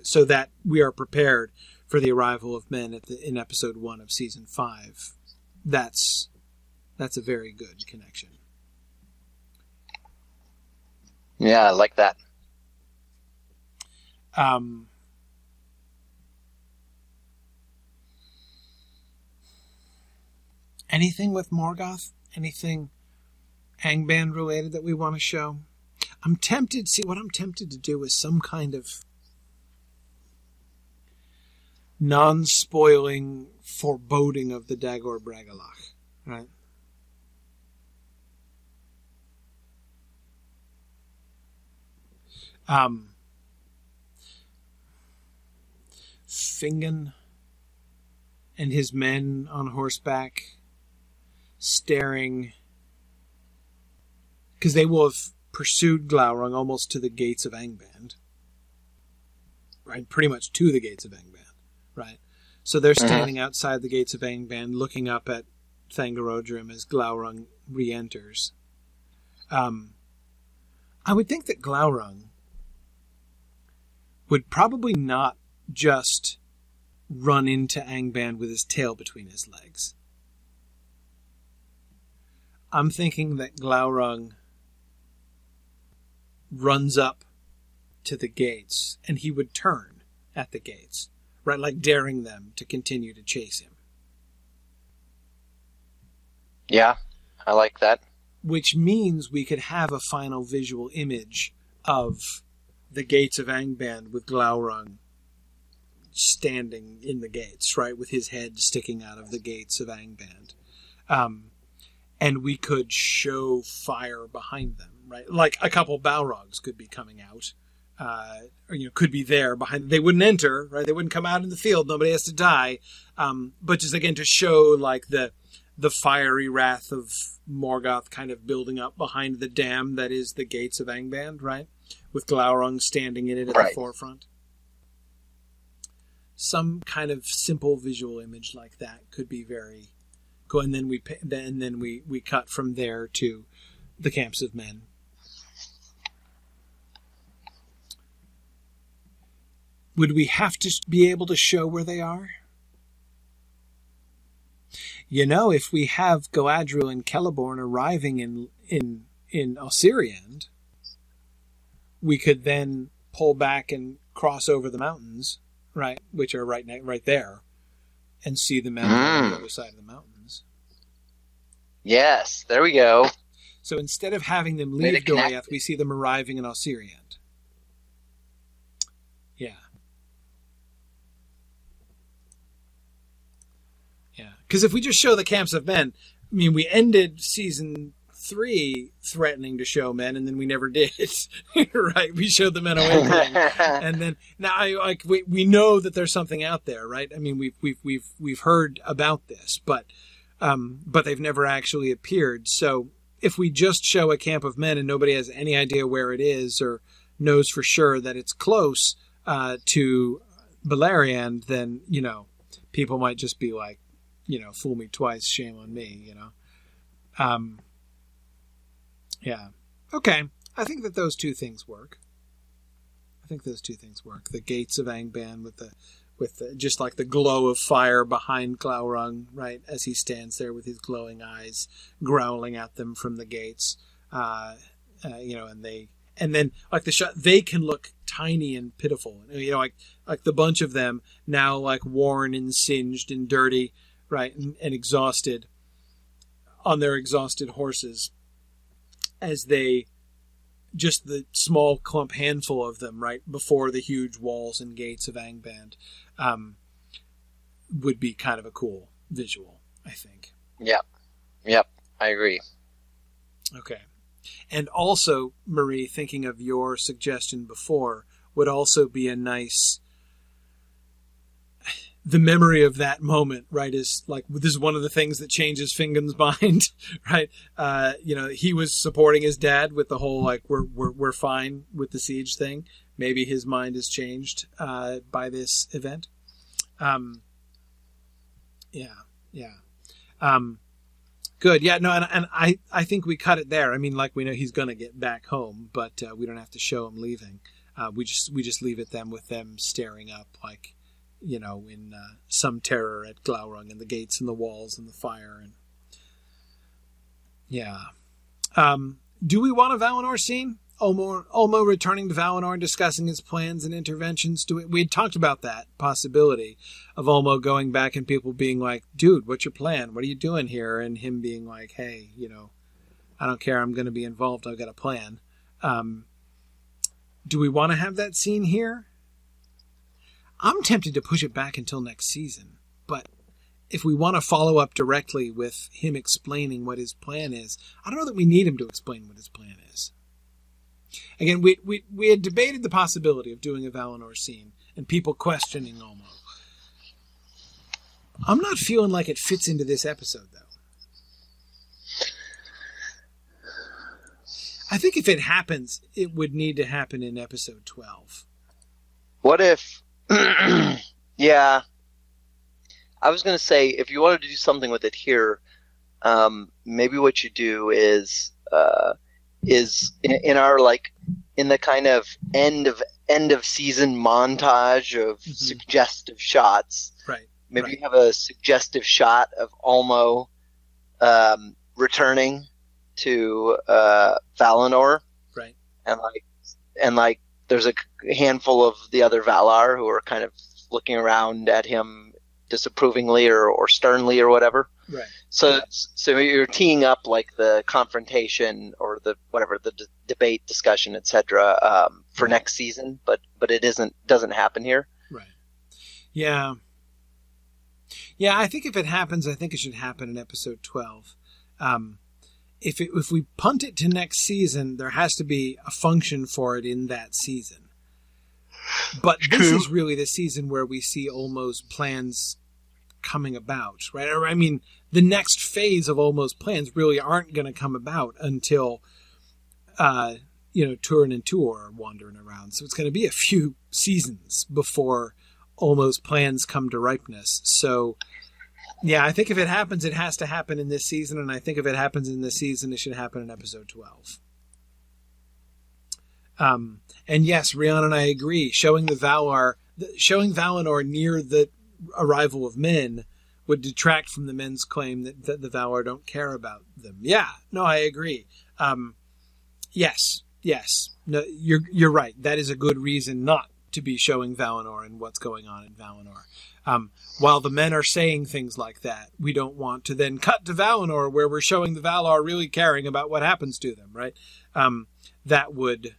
so that we are prepared for the arrival of men in episode 1 of season 5. That's a very good connection. Yeah, I like that. Anything with Morgoth? Anything Angband related that we want to show? I'm tempted to do is some kind of non-spoiling foreboding of the Dagor Bragalach, right? Fingon and his men on horseback staring, because they will have pursued Glaurung almost to the gates of Angband, right? Pretty much to the gates of Angband, right? So they're standing outside the gates of Angband, looking up at Thangorodrim as Glaurung re-enters. I would think that Glaurung would probably not just run into Angband with his tail between his legs. I'm thinking that Glaurung runs up to the gates, and he would turn at the gates, right? Like daring them to continue to chase him. Yeah, I like that. Which means we could have a final visual image of the gates of Angband with Glaurung standing in the gates, right? With his head sticking out of the gates of Angband. And we could show fire behind them, right? Like a couple Balrogs could be coming out, or, you know, could be there behind. They wouldn't enter, right? They wouldn't come out in the field. Nobody has to die. But just again, to show like the fiery wrath of Morgoth kind of building up behind the dam that is the gates of Angband, right? With Glaurung standing in it at the forefront. Some kind of simple visual image like that could be very... And then we cut from there to the camps of men. Would we have to be able to show where they are? You know, if we have Galadriel and Celeborn arriving in Osiriand, we could then pull back and cross over the mountains, right, which are right there, and see the mountain on the other side of the mountain. Yes, there we go. So instead of having them leave Doriath, we see them arriving in Osiriand. Yeah. Yeah. Because if we just show the camps of men, I mean, we ended season 3 threatening to show men, and then we never did. Right? We showed the men awakening. And then, now, we know that there's something out there, right? I mean, we've heard about this, but they've never actually appeared. So if we just show a camp of men and nobody has any idea where it is or knows for sure that it's close to Beleriand, then, you know, people might just be like, you know, fool me twice, shame on me, you know. Yeah. Okay. I think that those two things work. The gates of Angband with just like the glow of fire behind Glaurung, right, as he stands there with his glowing eyes growling at them from the gates, you know, and then like the shot, they can look tiny and pitiful, you know, like the bunch of them now like worn and singed and dirty, right, and exhausted on their exhausted horses, as they just the small clump handful of them, right, before the huge walls and gates of Angband. Would be kind of a cool visual, I think. Yep, I agree. Okay. And also, Marie, thinking of your suggestion before, would also be a nice... The memory of that moment, right, is like, this is one of the things that changes Fingon's mind, right? You know, he was supporting his dad with the whole, like, we're fine with the siege thing. Maybe his mind is changed by this event. Good. Yeah, no, and I think we cut it there. I mean, like, we know he's going to get back home, but we don't have to show him leaving. We just leave it them with them staring up, like, you know, in some terror at Glaurung and the gates and the walls and the fire. And yeah. Do we want a Valinor scene? Ulmo returning to Valinor and discussing his plans and interventions. We had talked about that possibility of Ulmo going back and people being like, dude, what's your plan? What are you doing here? And him being like, hey, you know, I don't care. I'm going to be involved. I've got a plan. Do we want to have that scene here? I'm tempted to push it back until next season, but if we want to follow up directly with him explaining what his plan is, I don't know that we need him to explain what his plan is. Again, we had debated the possibility of doing a Valinor scene and people questioning Ulmo. I'm not feeling like it fits into this episode, though. I think if it happens, it would need to happen in episode 12. What if... Yeah, I was going to say, if you wanted to do something with it here, maybe what you do is in our, like, in the kind of end of season montage of suggestive shots. Right. Maybe you have a suggestive shot of Ulmo returning to Valinor. Right. And like there's a handful of the other Valar who are kind of looking around at him disapprovingly or sternly or whatever. Right. So you're teeing up like the confrontation or the whatever the debate, discussion, etc. For next season, but it doesn't happen here. Right. Yeah. Yeah, I think if it happens, I think it should happen in episode 12. If we punt it to next season, there has to be a function for it in that season. But this is really the season where we see Ulmo's plans coming about, right? Or, I mean, the next phase of Ulmo's plans really aren't going to come about until, Turin and Tuor are wandering around. So it's going to be a few seasons before Ulmo's plans come to ripeness. So, yeah, I think if it happens, it has to happen in this season. And I think if it happens in this season, it should happen in episode 12. And yes, Rian and I agree. Showing Valinor near the arrival of men would detract from the men's claim that the Valar don't care about them. Yeah, no, I agree. Yes. No, you're right. That is a good reason not to be showing Valinor and what's going on in Valinor. While the men are saying things like that, we don't want to then cut to Valinor where we're showing the Valar really caring about what happens to them, right? That would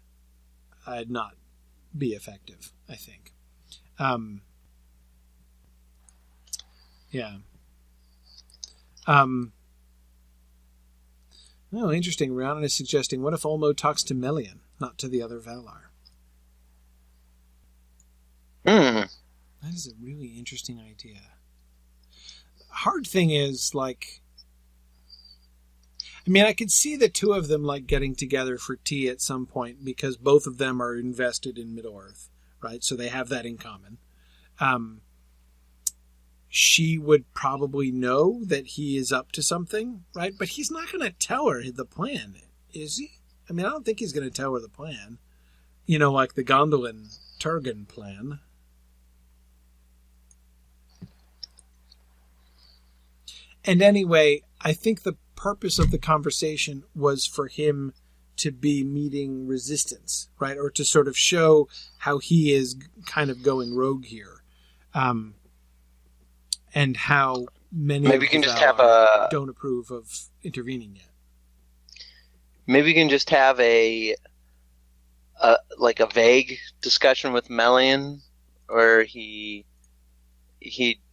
not be effective, I think. Yeah. Interesting. Rhiannon is suggesting, what if Ulmo talks to Melian, not to the other Valar? That is a really interesting idea. Hard thing is, I could see the two of them, getting together for tea at some point because both of them are invested in Middle-earth, right? So they have that in common. She would probably know that he is up to something, right? But he's not going to tell her the plan, is he? I mean, I don't think he's going to tell her the plan. The Gondolin Turgon plan. And anyway, I think the purpose of the conversation was for him to be meeting resistance, right? Or to sort of show how he is kind of going rogue here. And how many maybe we can just have don't approve of intervening yet. Maybe we can just have a vague discussion with Melian where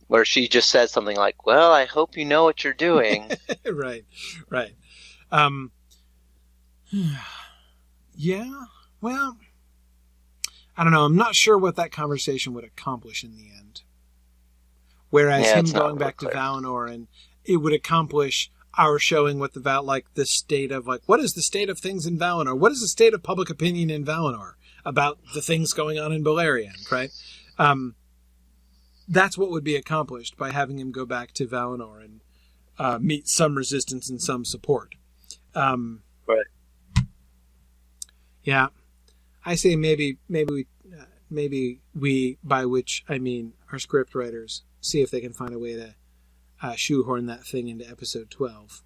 where she just says something like, well, I hope you know what you're doing. Right. Yeah, well, I don't know. I'm not sure what that conversation would accomplish in the end. Whereas him going back to Valinor, and it would accomplish our showing what the state of, what is the state of things in Valinor? What is the state of public opinion in Valinor about the things going on in Beleriand, right? That's what would be accomplished by having him go back to Valinor and meet some resistance and some support. Right. Yeah. I say maybe we, by which I mean our script writers, see if they can find a way to shoehorn that thing into episode 12.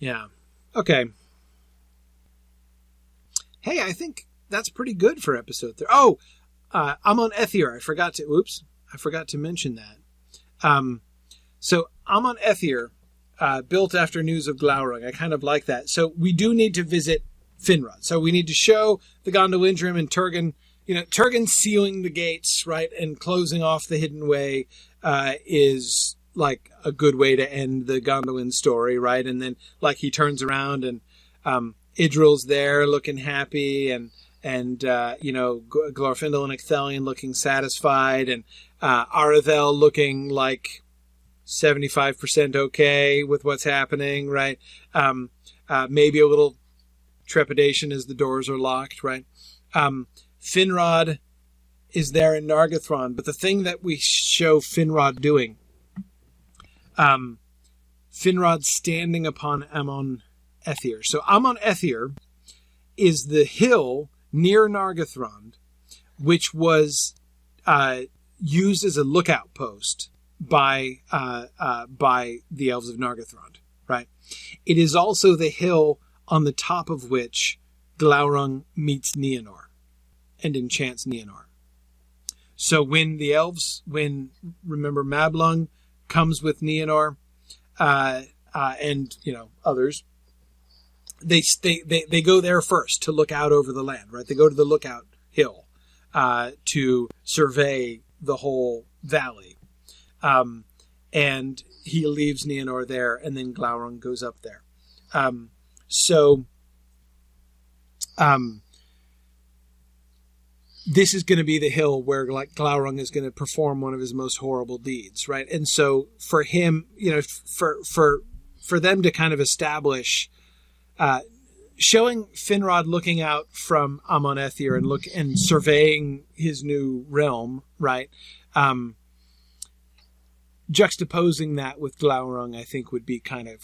Yeah. Okay. Hey, I think that's pretty good for episode 3. Oh, Amon Ethir. I forgot to mention that. So Amon Ethir, built after news of Glaurung. I kind of like that. So we do need to visit Finrod. So we need to show the Gondolindrim and Turgon, Turgon sealing the gates, right, and closing off the hidden way is a good way to end the Gondolin story, right? And then he turns around and Idril's there looking happy and Glorfindel and Ecthelion looking satisfied and Aredhel looking 75% okay with what's happening, right? Maybe a little trepidation as the doors are locked, right? Finrod is there in Nargothrond, but the thing that we show Finrod doing, Finrod standing upon Amon Ethir. So Amon Ethir is the hill near Nargothrond, which was used as a lookout post by the elves of Nargothrond, right? It is also the hill on the top of which Glaurung meets Nienor and enchants Nienor. So when the elves, remember Mablung comes with Nienor, and, you know, others, they go there first to look out over the land, right? They go to the lookout hill, to survey the whole valley. And he leaves Nienor there, and then Glaurung goes up there. This is going to be the hill where, like, Glaurung is going to perform one of his most horrible deeds, right? And so for him, you know, for them to kind of establish, showing Finrod looking out from Amon Ethir and surveying his new realm, right? Juxtaposing that with Glaurung, I think, would be kind of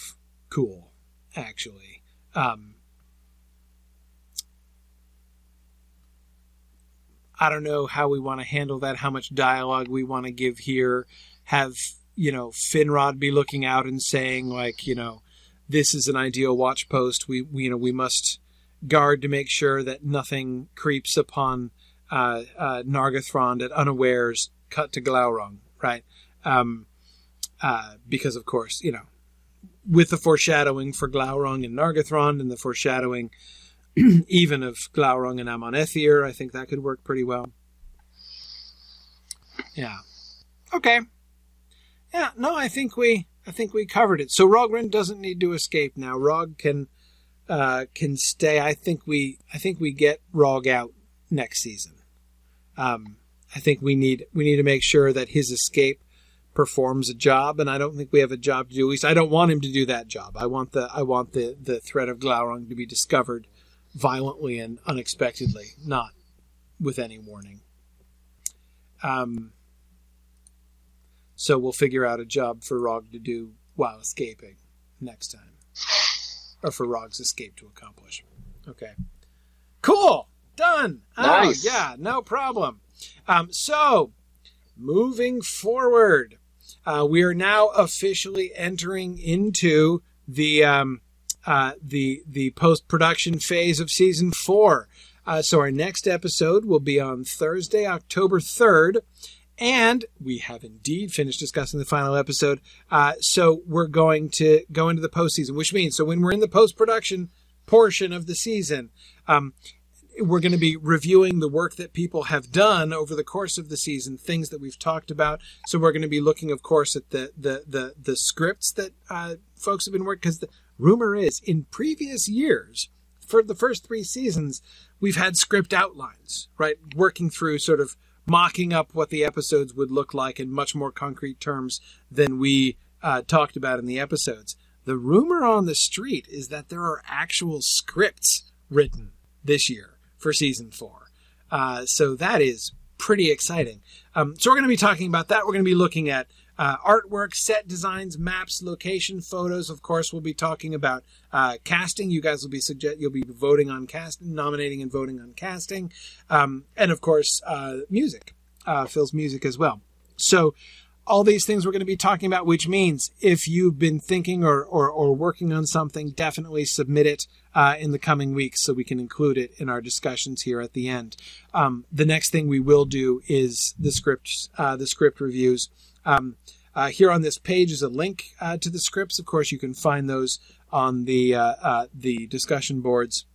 cool, actually. I don't know how we want to handle that, how much dialogue we want to give here. Have, you know, Finrod be looking out and saying, like, you know, this is an ideal watch post. We you know, we must guard to make sure that nothing creeps upon Nargothrond at unawares. Cut to Glaurung, right? Because, of course, you know, with the foreshadowing for Glaurung and Nargothrond and the foreshadowing even of Glaurung and Amon Ethir, I think that could work pretty well. Yeah. Okay. Yeah, no, I think we covered it. So Rogrin doesn't need to escape now. Rog can stay. I think we get Rog out next season. I think we need to make sure that his escape performs a job, and I don't think we have a job to do. At least I don't want him to do that job. I want the threat of Glaurung to be discovered violently and unexpectedly, not with any warning. So we'll figure out a job for Rog to do while escaping next time, or for Rog's escape to accomplish. Okay, cool, done. Nice. Oh, yeah, no problem. So moving forward. We are now officially entering into the post-production phase of season 4. So our next episode will be on Thursday, October 3rd. And we have indeed finished discussing the final episode. So we're going to go into the postseason, which means, so when we're in the post-production portion of the season, we're going to be reviewing the work that people have done over the course of the season, things that we've talked about. So we're going to be looking, of course, at the scripts that folks have been working, because the rumor is in previous years, for the first 3 seasons, we've had script outlines, right? Working through, sort of mocking up what the episodes would look like in much more concrete terms than we talked about in the episodes. The rumor on the street is that there are actual scripts written this year for season 4. So that is pretty exciting. So we're going to be talking about that. We're going to be looking at artwork, set designs, maps, location, photos. Of course, we'll be talking about casting. You guys will be you'll be voting on casting, nominating and voting on casting. And of course, music, Phil's music as well. So all these things we're going to be talking about, which means if you've been thinking or working on something, definitely submit it in the coming weeks so we can include it in our discussions here at the end. The next thing we will do is the script reviews. Here on this page is a link to the scripts. Of course, you can find those on the discussion boards.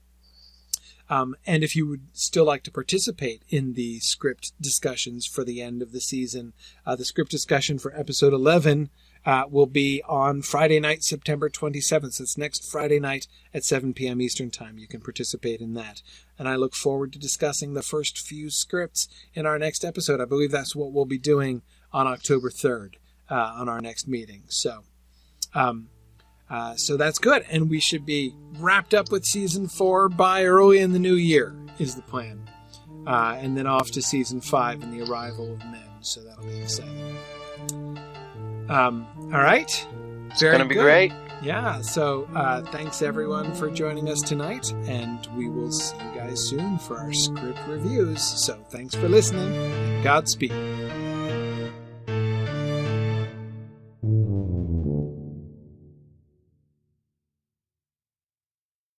And if you would still like to participate in the script discussions for the end of the season, the script discussion for episode 11 will be on Friday night, September 27th. So it's next Friday night at 7 p.m. Eastern Time. You can participate in that. And I look forward to discussing the first few scripts in our next episode. I believe that's what we'll be doing on October 3rd on our next meeting. So, so that's good, and we should be wrapped up with season 4 by early in the new year is the plan, and then off to season 5 and the arrival of men. So that'll be exciting. All right, it's going to be great. Yeah. So thanks everyone for joining us tonight, and we will see you guys soon for our script reviews. So thanks for listening. Godspeed.